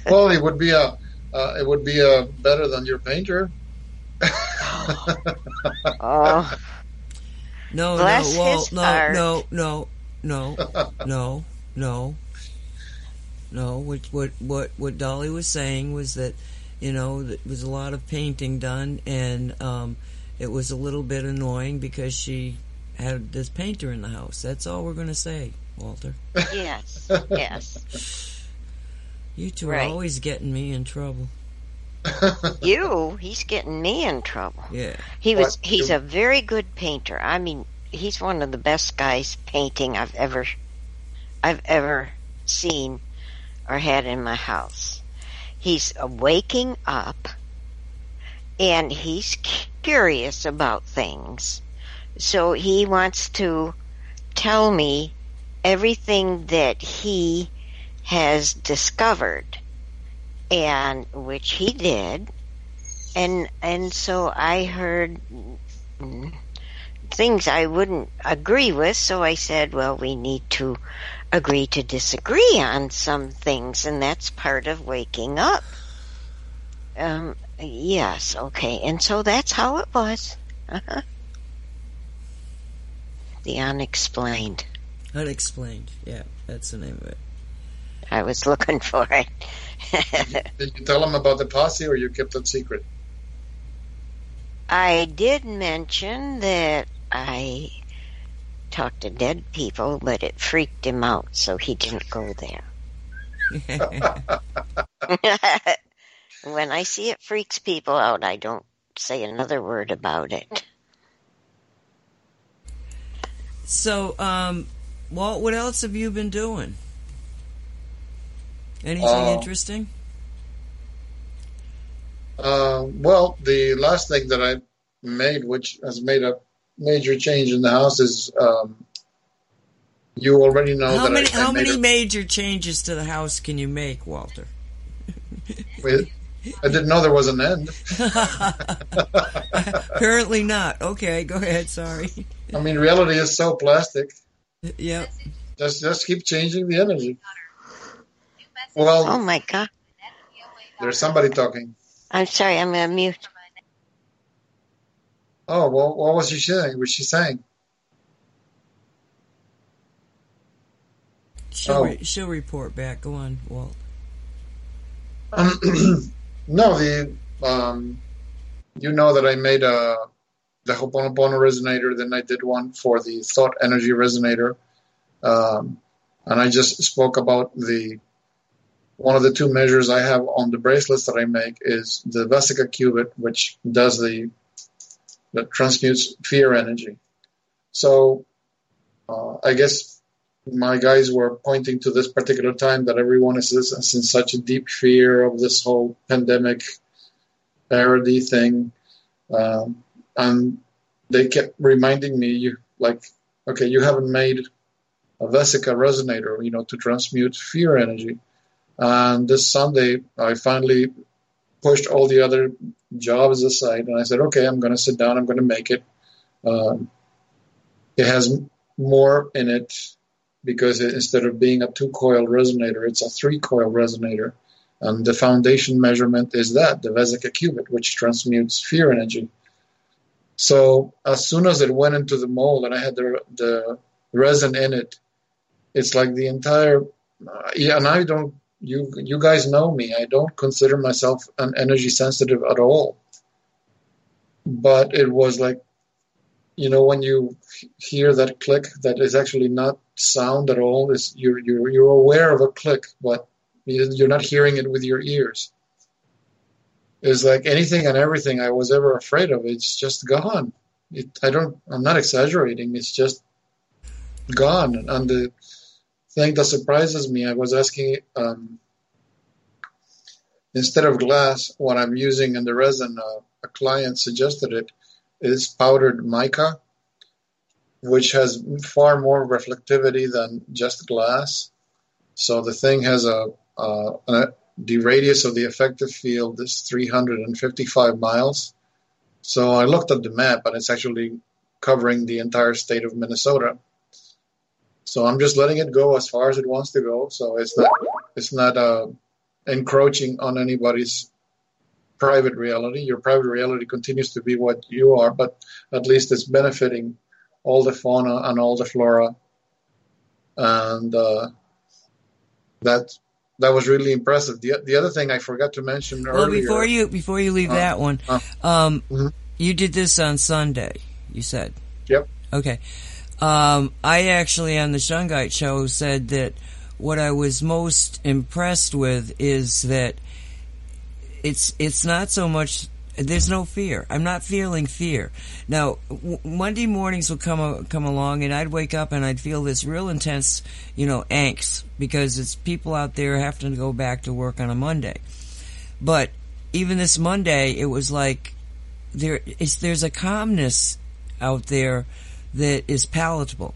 Well, it would be a, uh, it would be a better than your painter. Oh. No, Bless no, well, no, heart. no, no, no, no, no, no. What, what, what, what Dolly was saying was that, you know, there was a lot of painting done, and um, it was a little bit annoying because she had this painter in the house. That's all we're going to say, Walter. Yes, yes. You two right. are always getting me in trouble. You? He's getting me in trouble. Yeah. He was. He's a very good painter. I mean, he's one of the best guys painting I've ever, I've ever seen or had in my house. He's waking up, and he's curious about things. So he wants to tell me everything that he has discovered, and which he did, and and so I heard things I wouldn't agree with, so I said, well, we need to agree to disagree on some things, and that's part of waking up. Um, yes, okay, and so that's how it was. Uh-huh. The unexplained. Unexplained, yeah, that's the name of it. I was looking for it. Did, you, did you tell him about the posse, or you kept it secret? I did mention that I talked to dead people, but it freaked him out, so he didn't go there. When I see it freaks people out, I don't say another word about it. So, um, Walt, what else have you been doing? Anything uh, interesting? Uh, well, the last thing that I made, which has made a major change in the house, is um, you already know how that many, I, I how many a, major changes to the house can you make, Walter? Wait, I didn't know there was an end. Apparently not. Okay, go ahead. Sorry. I mean, reality is so plastic. Yep. Just, just keep changing the energy. Well, oh my God! There's somebody talking. I'm sorry, I'm going to mute. Oh, well, what was she saying? Was she saying? She'll, oh. re- she'll report back. Go on, Walt. Um, no, the um, you know that I made a the Ho'oponopono resonator. Then I did one for the thought energy resonator, um, and I just spoke about the. One of the two measures I have on the bracelets that I make is the Vesica Cubit, which does the that transmutes fear energy. So uh, I guess my guys were pointing to this particular time that everyone is in such a deep fear of this whole pandemic parody thing. Um, and they kept reminding me, like, okay, you haven't made a Vesica resonator, you know, to transmute fear energy. And this Sunday, I finally pushed all the other jobs aside, and I said, okay, I'm going to sit down. I'm going to make it. Um, it has more in it because it, instead of being a two-coil resonator, it's a three-coil resonator. And the foundation measurement is that, the Vesica Cubit, which transmutes fear energy. So as soon as it went into the mold and I had the, the resin in it, it's like the entire uh, – yeah, and I don't – You you guys know me. I don't consider myself an energy sensitive at all. But it was like, you know, when you hear that click that is actually not sound at all, is you're, you're, you're aware of a click, but You're not hearing it with your ears. It's like anything and everything I was ever afraid of, it's just gone. It, I don't, I'm not exaggerating. It's just gone. And the thing that surprises me, I was asking, um, instead of glass, what I'm using in the resin, uh, a client suggested it, is powdered mica, which has far more reflectivity than just glass. So the thing has a, uh, a the radius of the effective field is three hundred fifty-five miles. So I looked at the map, and it's actually covering the entire state of Minnesota. So I'm just letting it go as far as it wants to go. So it's not it's not uh, encroaching on anybody's private reality. Your private reality continues to be what you are, but at least it's benefiting all the fauna and all the flora. And uh, that that was really impressive. The, the other thing I forgot to mention earlier. Well, before you before you leave uh, that one, uh, um, mm-hmm. you did this on Sunday, you said. Yep. Okay. Um, I actually on the Shungite show said that what I was most impressed with is that it's it's not so much. There's no fear. I'm not feeling fear. Now, w- Monday mornings would come a- come along, and I'd wake up and I'd feel this real intense, you know, angst because it's people out there having to go back to work on a Monday. But even this Monday, it was like there is there's a calmness out there that is palatable.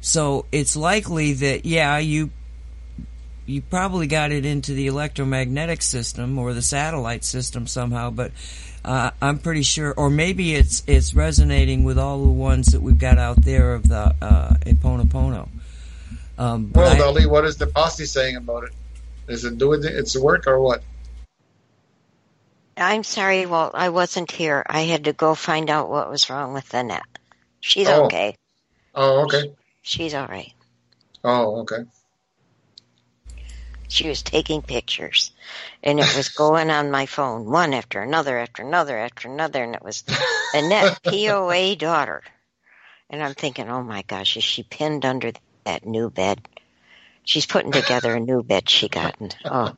So it's likely that yeah, you you probably got it into the electromagnetic system or the satellite system somehow, but uh, I'm pretty sure, or maybe it's it's resonating with all the ones that we've got out there of the uh, Eponopono. Um, well, I, Dolly, what is the posse saying about it? Is it doing its work or what? I'm sorry, Walt, I wasn't here. I had to go find out what was wrong with the net. She's oh. okay. Oh, okay. She, she's all right. Oh, okay. She was taking pictures, and it was going on my phone, one after another, after another, after another, and it was Annette, P O A daughter. And I'm thinking, oh, my gosh, is she pinned under that new bed? She's putting together a new bed she got. And, oh.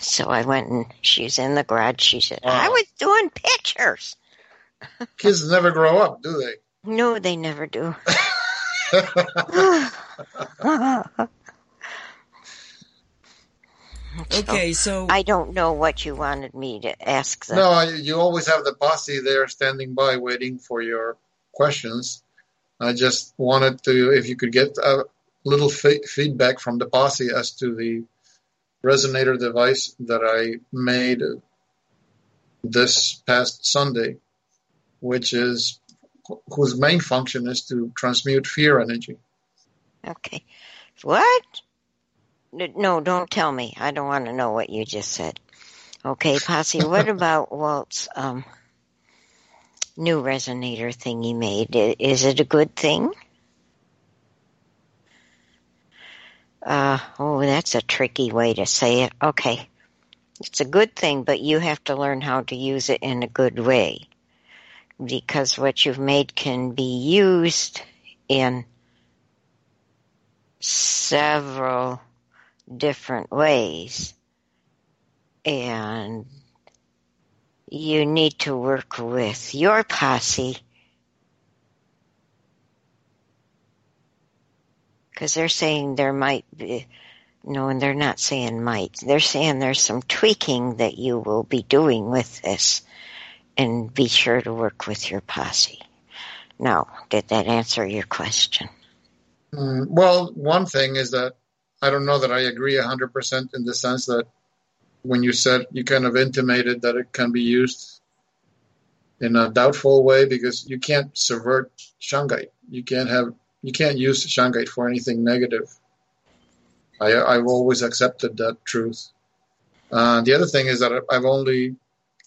So I went, and she's in the garage. She said, I was doing pictures. Kids never grow up, do they? No, they never do. Okay, so I don't know what you wanted me to ask them. No, you always have the posse there standing by waiting for your questions. I just wanted to, if you could get a little f- feedback from the posse as to the resonator device that I made this past Sunday, which is whose main function is to transmute fear energy. Okay. What? No, don't tell me. I don't want to know what you just said. Okay, Posse, what about Walt's um, new resonator thing he made? Is it a good thing? Uh, oh, that's a tricky way to say it. Okay. It's a good thing, but you have to learn how to use it in a good way. Because what you've made can be used in several different ways. And you need to work with your posse. Because they're saying there might be, no, and they're not saying might. They're saying there's some tweaking that you will be doing with this. And be sure to work with your posse. Now, did that answer your question? Mm, well, one thing is that I don't know that I agree one hundred percent in the sense that when you said you kind of intimated that it can be used in a doubtful way because you can't subvert Shungite. You can't have you can't use Shungite for anything negative. I, I've always accepted that truth. Uh, the other thing is that I've only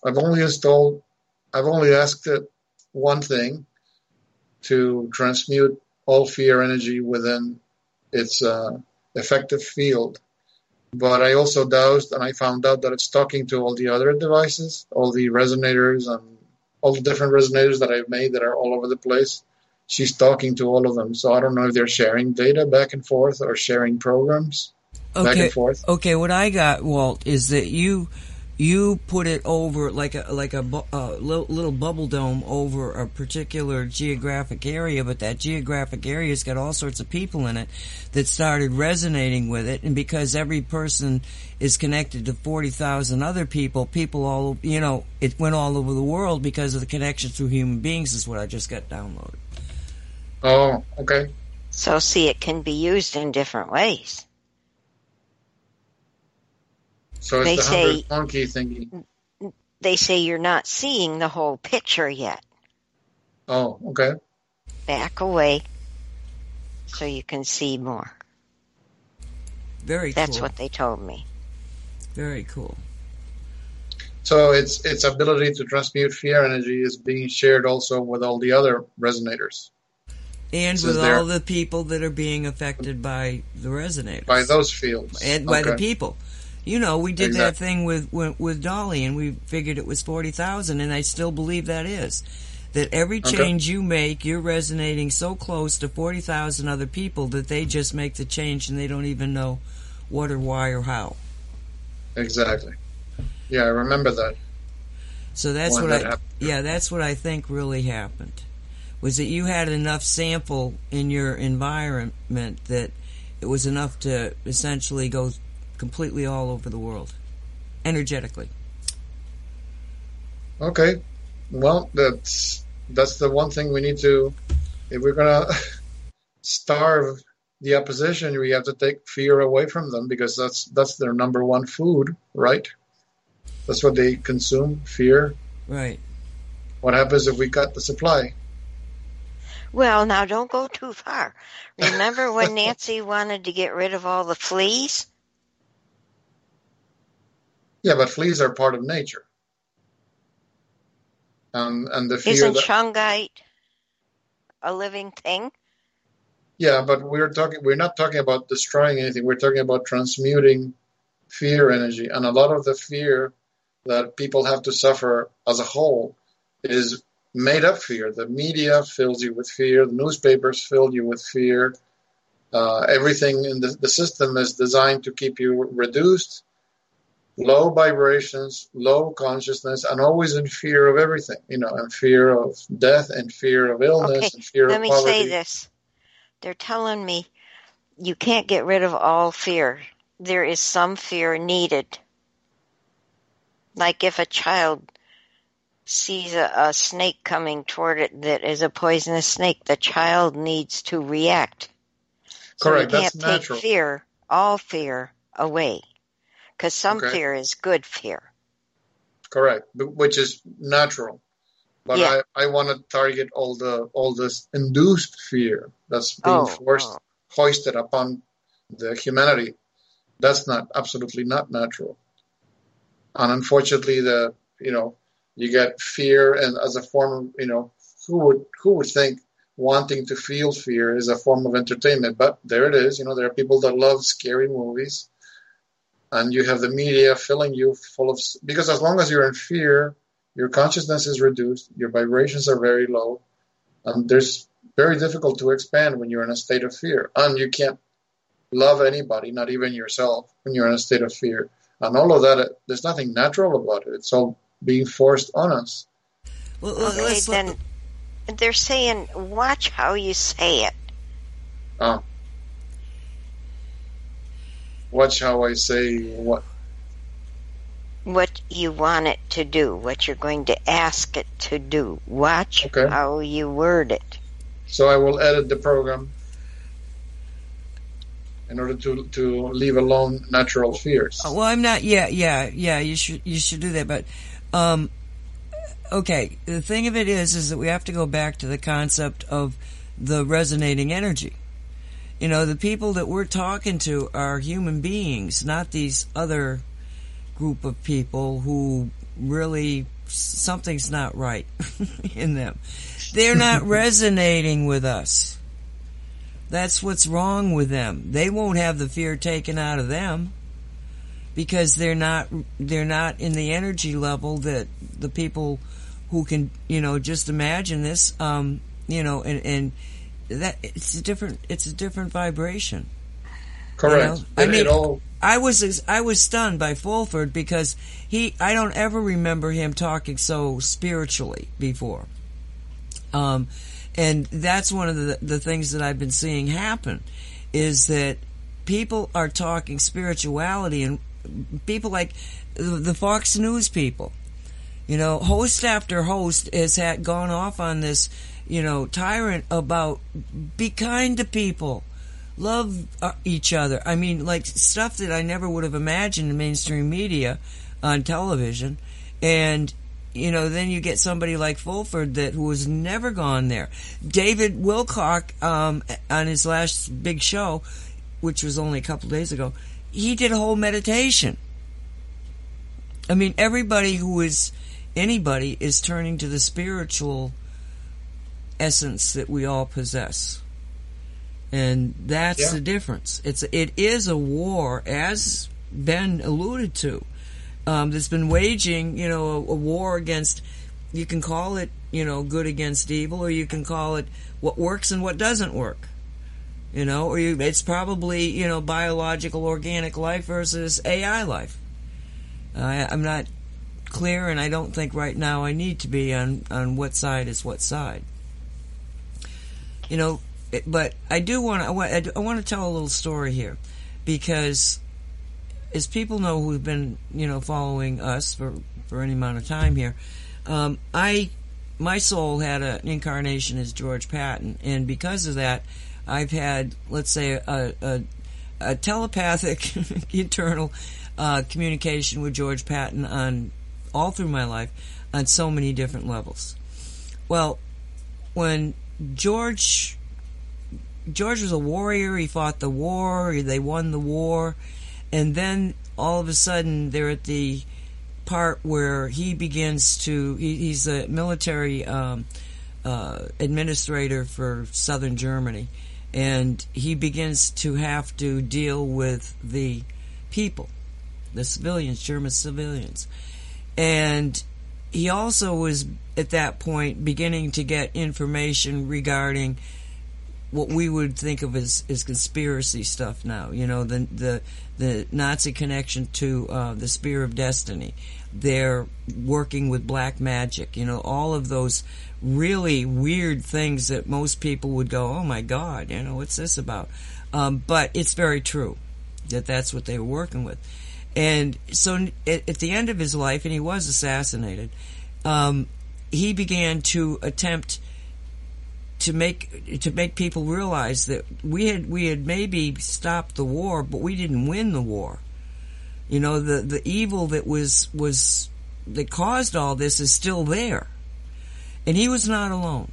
I've only installed. I've only asked it one thing to transmute all fear energy within its uh, effective field. But I also doused and I found out that it's talking to all the other devices, all the resonators and all the different resonators that I've made that are all over the place. she's talking to all of them. So I don't know if they're sharing data back and forth or sharing programs okay. back and forth. Okay, what I got, Walt, is that you you put it over like a like a, a little bubble dome over a particular geographic area, but that geographic area's got all sorts of people in it that started resonating with it, and because every person is connected to forty thousand other people, people all, you know, it went all over the world because of the connection through human beings is what I just got downloaded. Oh, okay. So, see, it can be used in different ways. So it's the hundred monkey thingy. They say you're not seeing the whole picture yet. Oh, okay. Back away so you can see more. Very cool. That's what they told me. Very cool. So its its ability to transmute fear energy is being shared also with all the other resonators. And so with all the people that are being affected by the resonators. By those fields. And by okay. the people. You know, we did exactly. that thing with, with with Dolly, and we figured it was forty thousand, and I still believe that is. That every change okay. you make, you're resonating so close to forty thousand other people that they just make the change and they don't even know what or why or how. Exactly. Yeah, I remember that. So that's when what that I happened. Yeah, that's what I think really happened. Was that you had enough sample in your environment that it was enough to essentially go completely all over the world, energetically. Okay, well, that's that's the one thing we need to, if we're gonna starve the opposition, we have to take fear away from them because that's that's their number one food, right? That's what they consume, fear. Right. What happens if we cut the supply? Well, now don't go too far. Remember when Nancy wanted to get rid of all the fleas? Yeah, but fleas are part of nature. Um, and the fear Isn't that, Shungite a living thing? Yeah, but we're talking. We're not talking about destroying anything. We're talking about transmuting fear energy, and a lot of the fear that people have to suffer as a whole is made up fear. The media fills you with fear. The newspapers fill you with fear. Uh, everything in the, the system is designed to keep you reduced. Low vibrations, low consciousness, and always in fear of everything, you know, and fear of death and fear of illness okay. and fear Let of poverty. Let me say this. They're telling me you can't get rid of all fear. There is some fear needed. Like if a child sees a, a snake coming toward it that is a poisonous snake, the child needs to react. Correct. So you That's can't natural. Take fear, all fear, away. Because some okay. fear is good fear. Correct, which is natural. But yeah. I, I want to target all the all this induced fear that's being oh, forced, oh. hoisted upon the humanity. That's not absolutely not natural. And unfortunately, the you know you get fear, and as a form of, you know who would who would think wanting to feel fear is a form of entertainment? But there it is. You know there are people that love scary movies. And you have the media filling you full of... Because as long as you're in fear, your consciousness is reduced, your vibrations are very low, and there's very difficult to expand when you're in a state of fear. And you can't love anybody, not even yourself, when you're in a state of fear. And all of that, there's nothing natural about it. It's all being forced on us. Well, okay, then they're saying, watch how you say it. Oh. Watch how I say what. What you want it to do, what you're going to ask it to do. Watch okay. how you word it. So I will edit the program in order to, to leave alone natural fears. Well, I'm not. Yeah, yeah, yeah. You should you should do that. But um, okay, the thing of it is, is that we have to go back to the concept of the resonating energy. You know, the people that we're talking to are human beings, not these other group of people who really, something's not right in them. They're not resonating with us. That's what's wrong with them. They won't have the fear taken out of them because they're not, they're not in the energy level that the people who can, you know, just imagine this, um, you know, and, and that it's a different it's a different vibration. Correct. You know? I mean, it all... I was I was stunned by Fulford because he I don't ever remember him talking so spiritually before. Um, and that's one of the the things that I've been seeing happen is that people are talking spirituality, and people like the Fox News people, you know, host after host has had gone off on this, you know, tyrant about be kind to people, love each other. I mean, like stuff that I never would have imagined in mainstream media on television. And, you know, then you get somebody like Fulford that who has never gone there. David Wilcock, um, on his last big show, which was only a couple days ago, he did a whole meditation. I mean, everybody who is anybody is turning to the spiritual essence that we all possess, and that's yeah. the difference. It's it is a war, as Ben alluded to. Um, that's been waging, you know, a, a war against. You can call it, you know, good against evil, or you can call it what works and what doesn't work. You know, or you, it's probably, you know, biological, organic life versus A I life. Uh, I, I'm not clear, and I don't think right now I need to be on, on what side is what side. You know, it, but I do want to, I want, I, do, I want to tell a little story here, because as people know who've been, you know, following us for, for any amount of time here, um, I, my soul had a, an incarnation as George Patton, and because of that, I've had, let's say, a, a, a telepathic internal uh, communication with George Patton on all through my life on so many different levels. Well, when George George was a warrior, he fought the war, they won the war, and then all of a sudden they're at the part where he begins to, he, he's a military um, uh, administrator for southern Germany. And he begins to have to deal with the people, the civilians, German civilians. And he also was, at that point, beginning to get information regarding what we would think of as, as conspiracy stuff now. You know, the the, the Nazi connection to uh, the Spear of Destiny. They're working with black magic. You know, all of those really weird things that most people would go, oh my God, you know, what's this about? Um, but it's very true that that's what they were working with. And so at, at the end of his life, and he was assassinated, um, he began to attempt to make to make people realize that we had we had maybe stopped the war, but we didn't win the war. You know, the, the evil that was was that caused all this is still there. And he was not alone.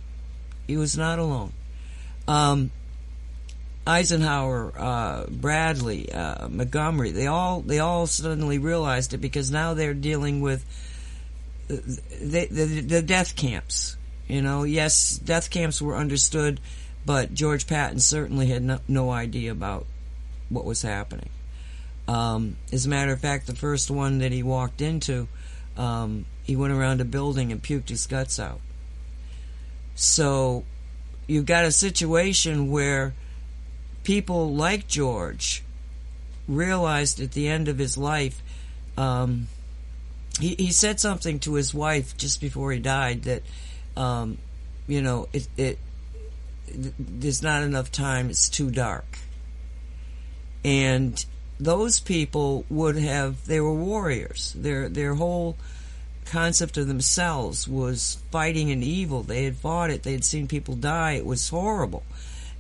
He was not alone. Um, Eisenhower, uh, Bradley, uh, Montgomery, they all they all suddenly realized it, because now they're dealing with the, the, the death camps. You know, yes, death camps were understood, but George Patton certainly had no, no idea about what was happening. Um, as a matter of fact, the first one that he walked into, um, he went around a building and puked his guts out. So you've got a situation where people like George realized at the end of his life, um, he, he said something to his wife just before he died that, um, you know, it, it, it there's not enough time, it's too dark. And those people would have, they were warriors. Their, their whole concept of themselves was fighting an evil. They had fought it. They had seen people die. It was horrible.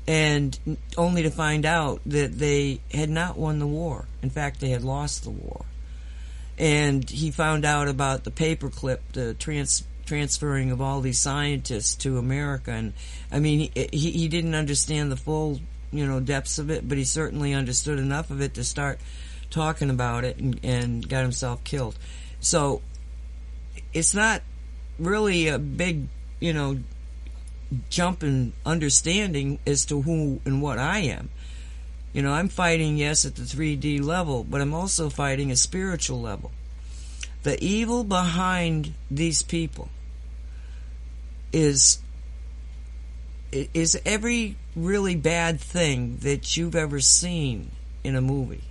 And only to find out that they had not won the war. In fact, they had lost the war. And he found out about the paperclip, the trans, transferring of all these scientists to America. And I mean, he, he, he didn't understand the full, you know, depths of it, but he certainly understood enough of it to start talking about it, and, and got himself killed. So it's not really a big, you know, jump in understanding as to who and what I am. You know, I'm fighting, yes, at the three D level, but I'm also fighting a spiritual level. The evil behind these people is is every really bad thing that you've ever seen in a movie,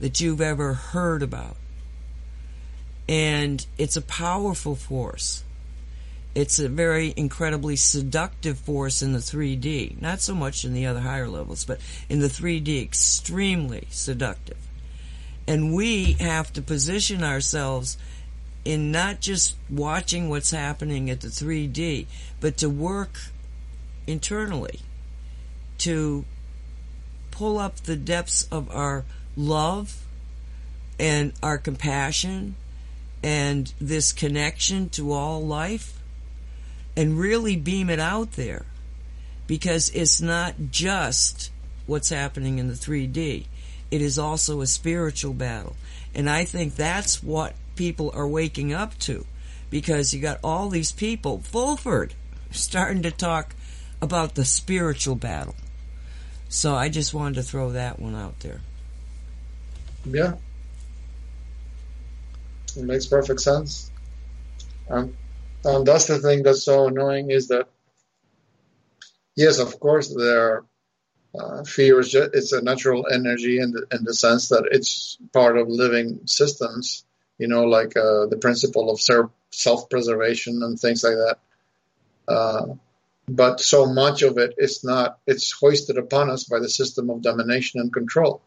that you've ever heard about. And it's a powerful force. It's a very incredibly seductive force in the three D. Not so much in the other higher levels, but in the three D, extremely seductive. And we have to position ourselves in not just watching what's happening at the three D, but to work internally to pull up the depths of our love and our compassion and this connection to all life and really beam it out there, because it's not just what's happening in the three D. It is also a spiritual battle. And I think that's what people are waking up to, because you got all these people, Fulford, starting to talk about the spiritual battle. So I just wanted to throw that one out there. Yeah. It makes perfect sense. Um, and that's the thing that's so annoying, is that, yes, of course, there are Uh, fear is just, it's a natural energy in the, in the sense that it's part of living systems, you know, like uh, the principle of self-preservation and things like that. Uh, but so much of it is not, it's hoisted upon us by the system of domination and control.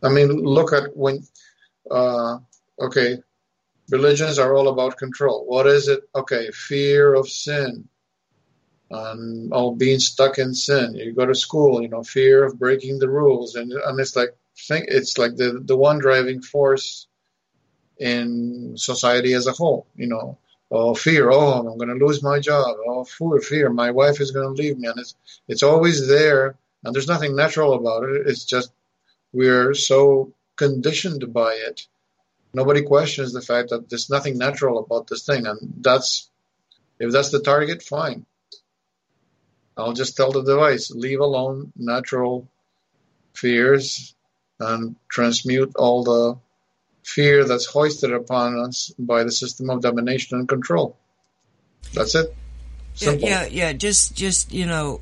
I mean, look at when, uh, okay, religions are all about control. What is it? Okay, fear of sin. Um, all being stuck in sin. You go to school, you know, fear of breaking the rules, and and it's like it's like the the one driving force in society as a whole. You know, oh fear, oh I'm going to lose my job, oh fear, fear, my wife is going to leave me, and it's it's always there, and there's nothing natural about it. It's just we're so conditioned by it. Nobody questions the fact that there's nothing natural about this thing, and that's if that's the target, fine. I'll just tell the device, leave alone natural fears and transmute all the fear that's hoisted upon us by the system of domination and control. That's it. Simple. Yeah, yeah, yeah. Just, just, you know,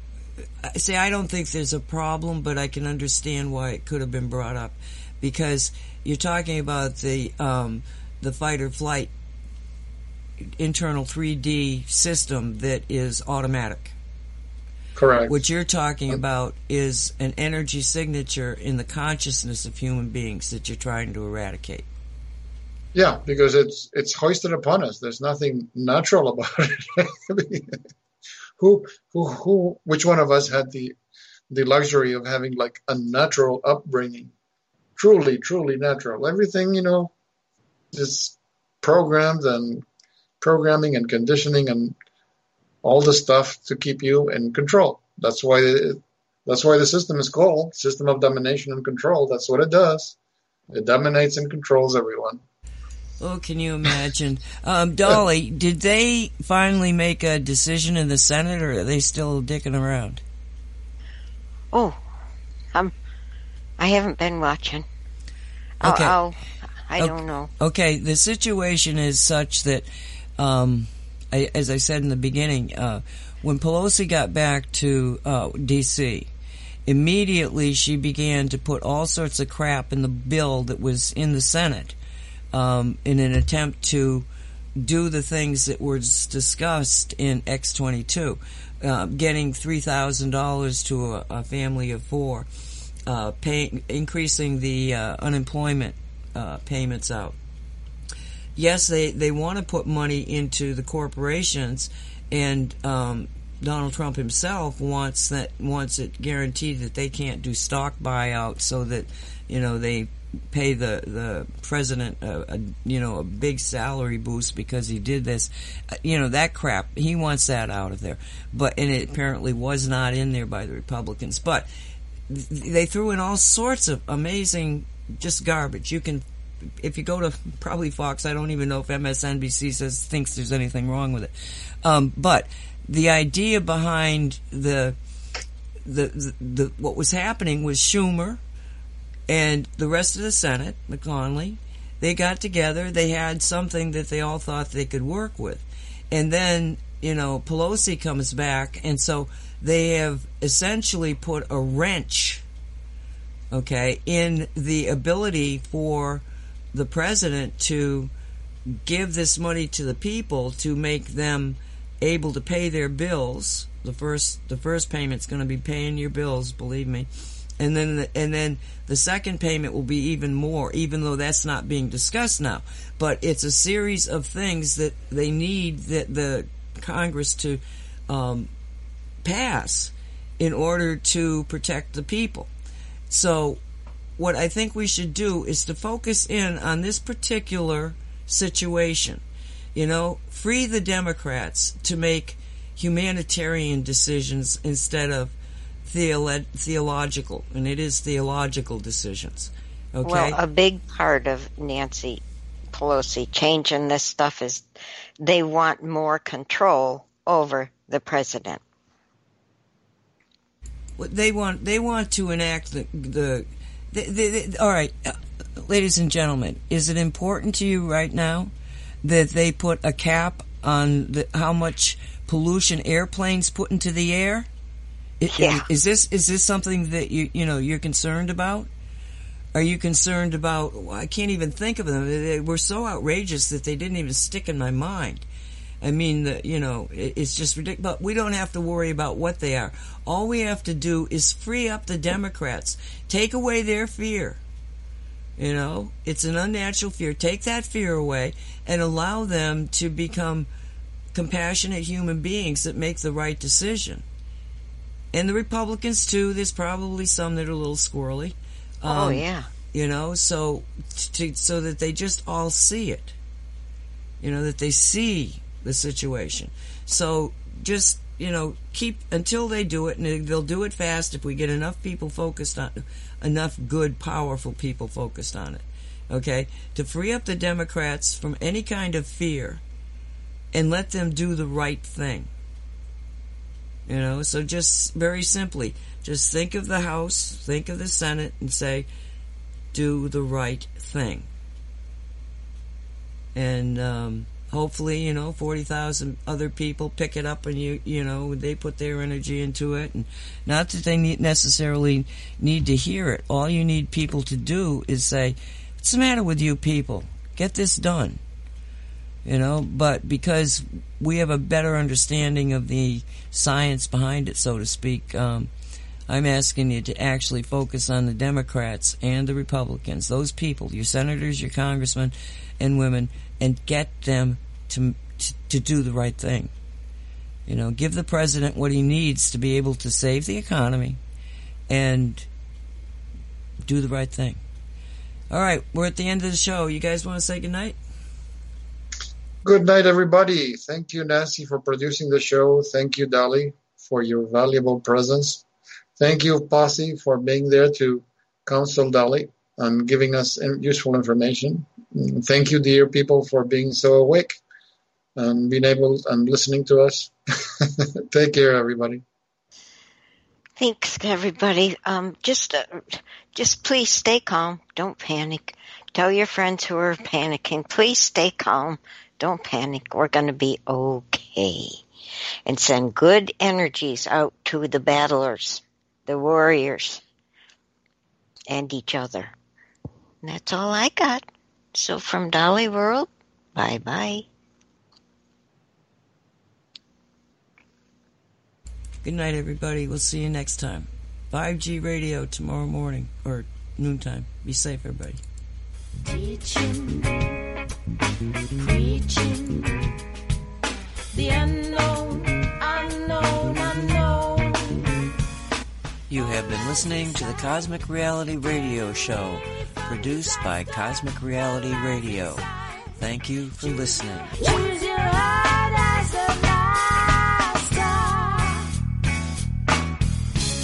see, I don't think there's a problem, but I can understand why it could have been brought up, because you're talking about the um, the fight or flight internal three D system that is automatic. Correct. What you're talking about is an energy signature in the consciousness of human beings that you're trying to eradicate. Yeah, because it's it's hoisted upon us. There's nothing natural about it. who who who? Which one of us had the the luxury of having like a natural upbringing? Truly, truly natural. Everything, you know, is programmed and programming and conditioning and all the stuff to keep you in control. That's why it, that's why the system is called System of Domination and Control. That's what it does. It dominates and controls everyone. Oh, can you imagine? um, Dolly, did they finally make a decision in the Senate, or are they still dicking around? Oh, um, I haven't been watching. I'll, okay. I'll, I okay. don't know. Okay, the situation is such that... Um, I, as I said in the beginning, uh, when Pelosi got back to uh, D C, immediately she began to put all sorts of crap in the bill that was in the Senate um, in an attempt to do the things that were discussed in X twenty-two, uh, getting three thousand dollars to a, a family of four, uh, pay, increasing the uh, unemployment uh, payments out. Yes, they, they want to put money into the corporations, and um, Donald Trump himself wants that wants it guaranteed that they can't do stock buyout, so that you know they pay the the president a, a you know a big salary boost because he did this, you know that crap. He wants that out of there, but and it apparently was not in there by the Republicans. But they threw in all sorts of amazing just garbage. You can. If you go to probably Fox, I don't even know if M S N B C says thinks there's anything wrong with it. Um, but the idea behind the, the the the what was happening was Schumer and the rest of the Senate, McConnell, they got together. They had something that they all thought they could work with, and then, you know, Pelosi comes back, and so they have essentially put a wrench, okay, in the ability for the president to give this money to the people to make them able to pay their bills. The first, the first payment's going to be paying your bills, believe me. And then, the, and then the second payment will be even more, even though that's not being discussed now. But it's a series of things that they need that the Congress to um, pass in order to protect the people. So what I think we should do is to focus in on this particular situation. You know, free the Democrats to make humanitarian decisions instead of theolo- theological, and it is theological decisions. Okay. Well, a big part of Nancy Pelosi changing this stuff is they want more control over the president. They want they want to enact the the, the, the, the all right, uh, ladies and gentlemen, is it important to you right now that they put a cap on the, how much pollution airplanes put into the air? It, yeah. Is this is this something that you you know you're concerned about? Are you concerned about? Well, I can't even think of them. They were so outrageous that they didn't even stick in my mind. I mean, the, you know, it's just ridiculous. But we don't have to worry about what they are. All we have to do is free up the Democrats. Take away their fear. You know, it's an unnatural fear. Take that fear away and allow them to become compassionate human beings that make the right decision. And the Republicans, too. There's probably some that are a little squirrely. Um, oh, yeah. You know, so to, so that they just all see it. You know, that they see the situation. So just, you know, keep until they do it, and they'll do it fast if we get enough people focused on, enough good, powerful people focused on it, okay, to free up the Democrats from any kind of fear and let them do the right thing. You know, so just very simply, just think of the House, think of the Senate, and say, do the right thing. And, um... hopefully, you know, forty thousand other people pick it up and, you you know, they put their energy into it. And not that they need necessarily need to hear it. All you need people to do is say, what's the matter with you people? Get this done. You know, but because we have a better understanding of the science behind it, so to speak, um, I'm asking you to actually focus on the Democrats and the Republicans, those people, your senators, your congressmen and women, and get them to, to to do the right thing. You know, give the president what he needs to be able to save the economy and do the right thing. All right, we're at the end of the show. You guys want to say goodnight? Good night, everybody. Thank you, Nancy, for producing the show. Thank you, Dolly, for your valuable presence. Thank you, Posse, for being there to counsel Dolly and giving us useful information. Thank you, dear people, for being so awake and being able and listening to us. Take care, everybody. Thanks, everybody. Um, just, uh, just please stay calm. Don't panic. Tell your friends who are panicking, please stay calm. Don't panic. We're going to be okay. And send good energies out to the battlers, the warriors, and each other. And that's all I got. So from Dolly World, bye-bye. Good night, everybody. We'll see you next time. five G radio tomorrow morning, or noontime. Be safe, everybody. Teaching, preaching, the unknown, unknown, unknown. You have been listening to the Cosmic Reality Radio Show, produced by Cosmic Reality Radio. Thank you for listening.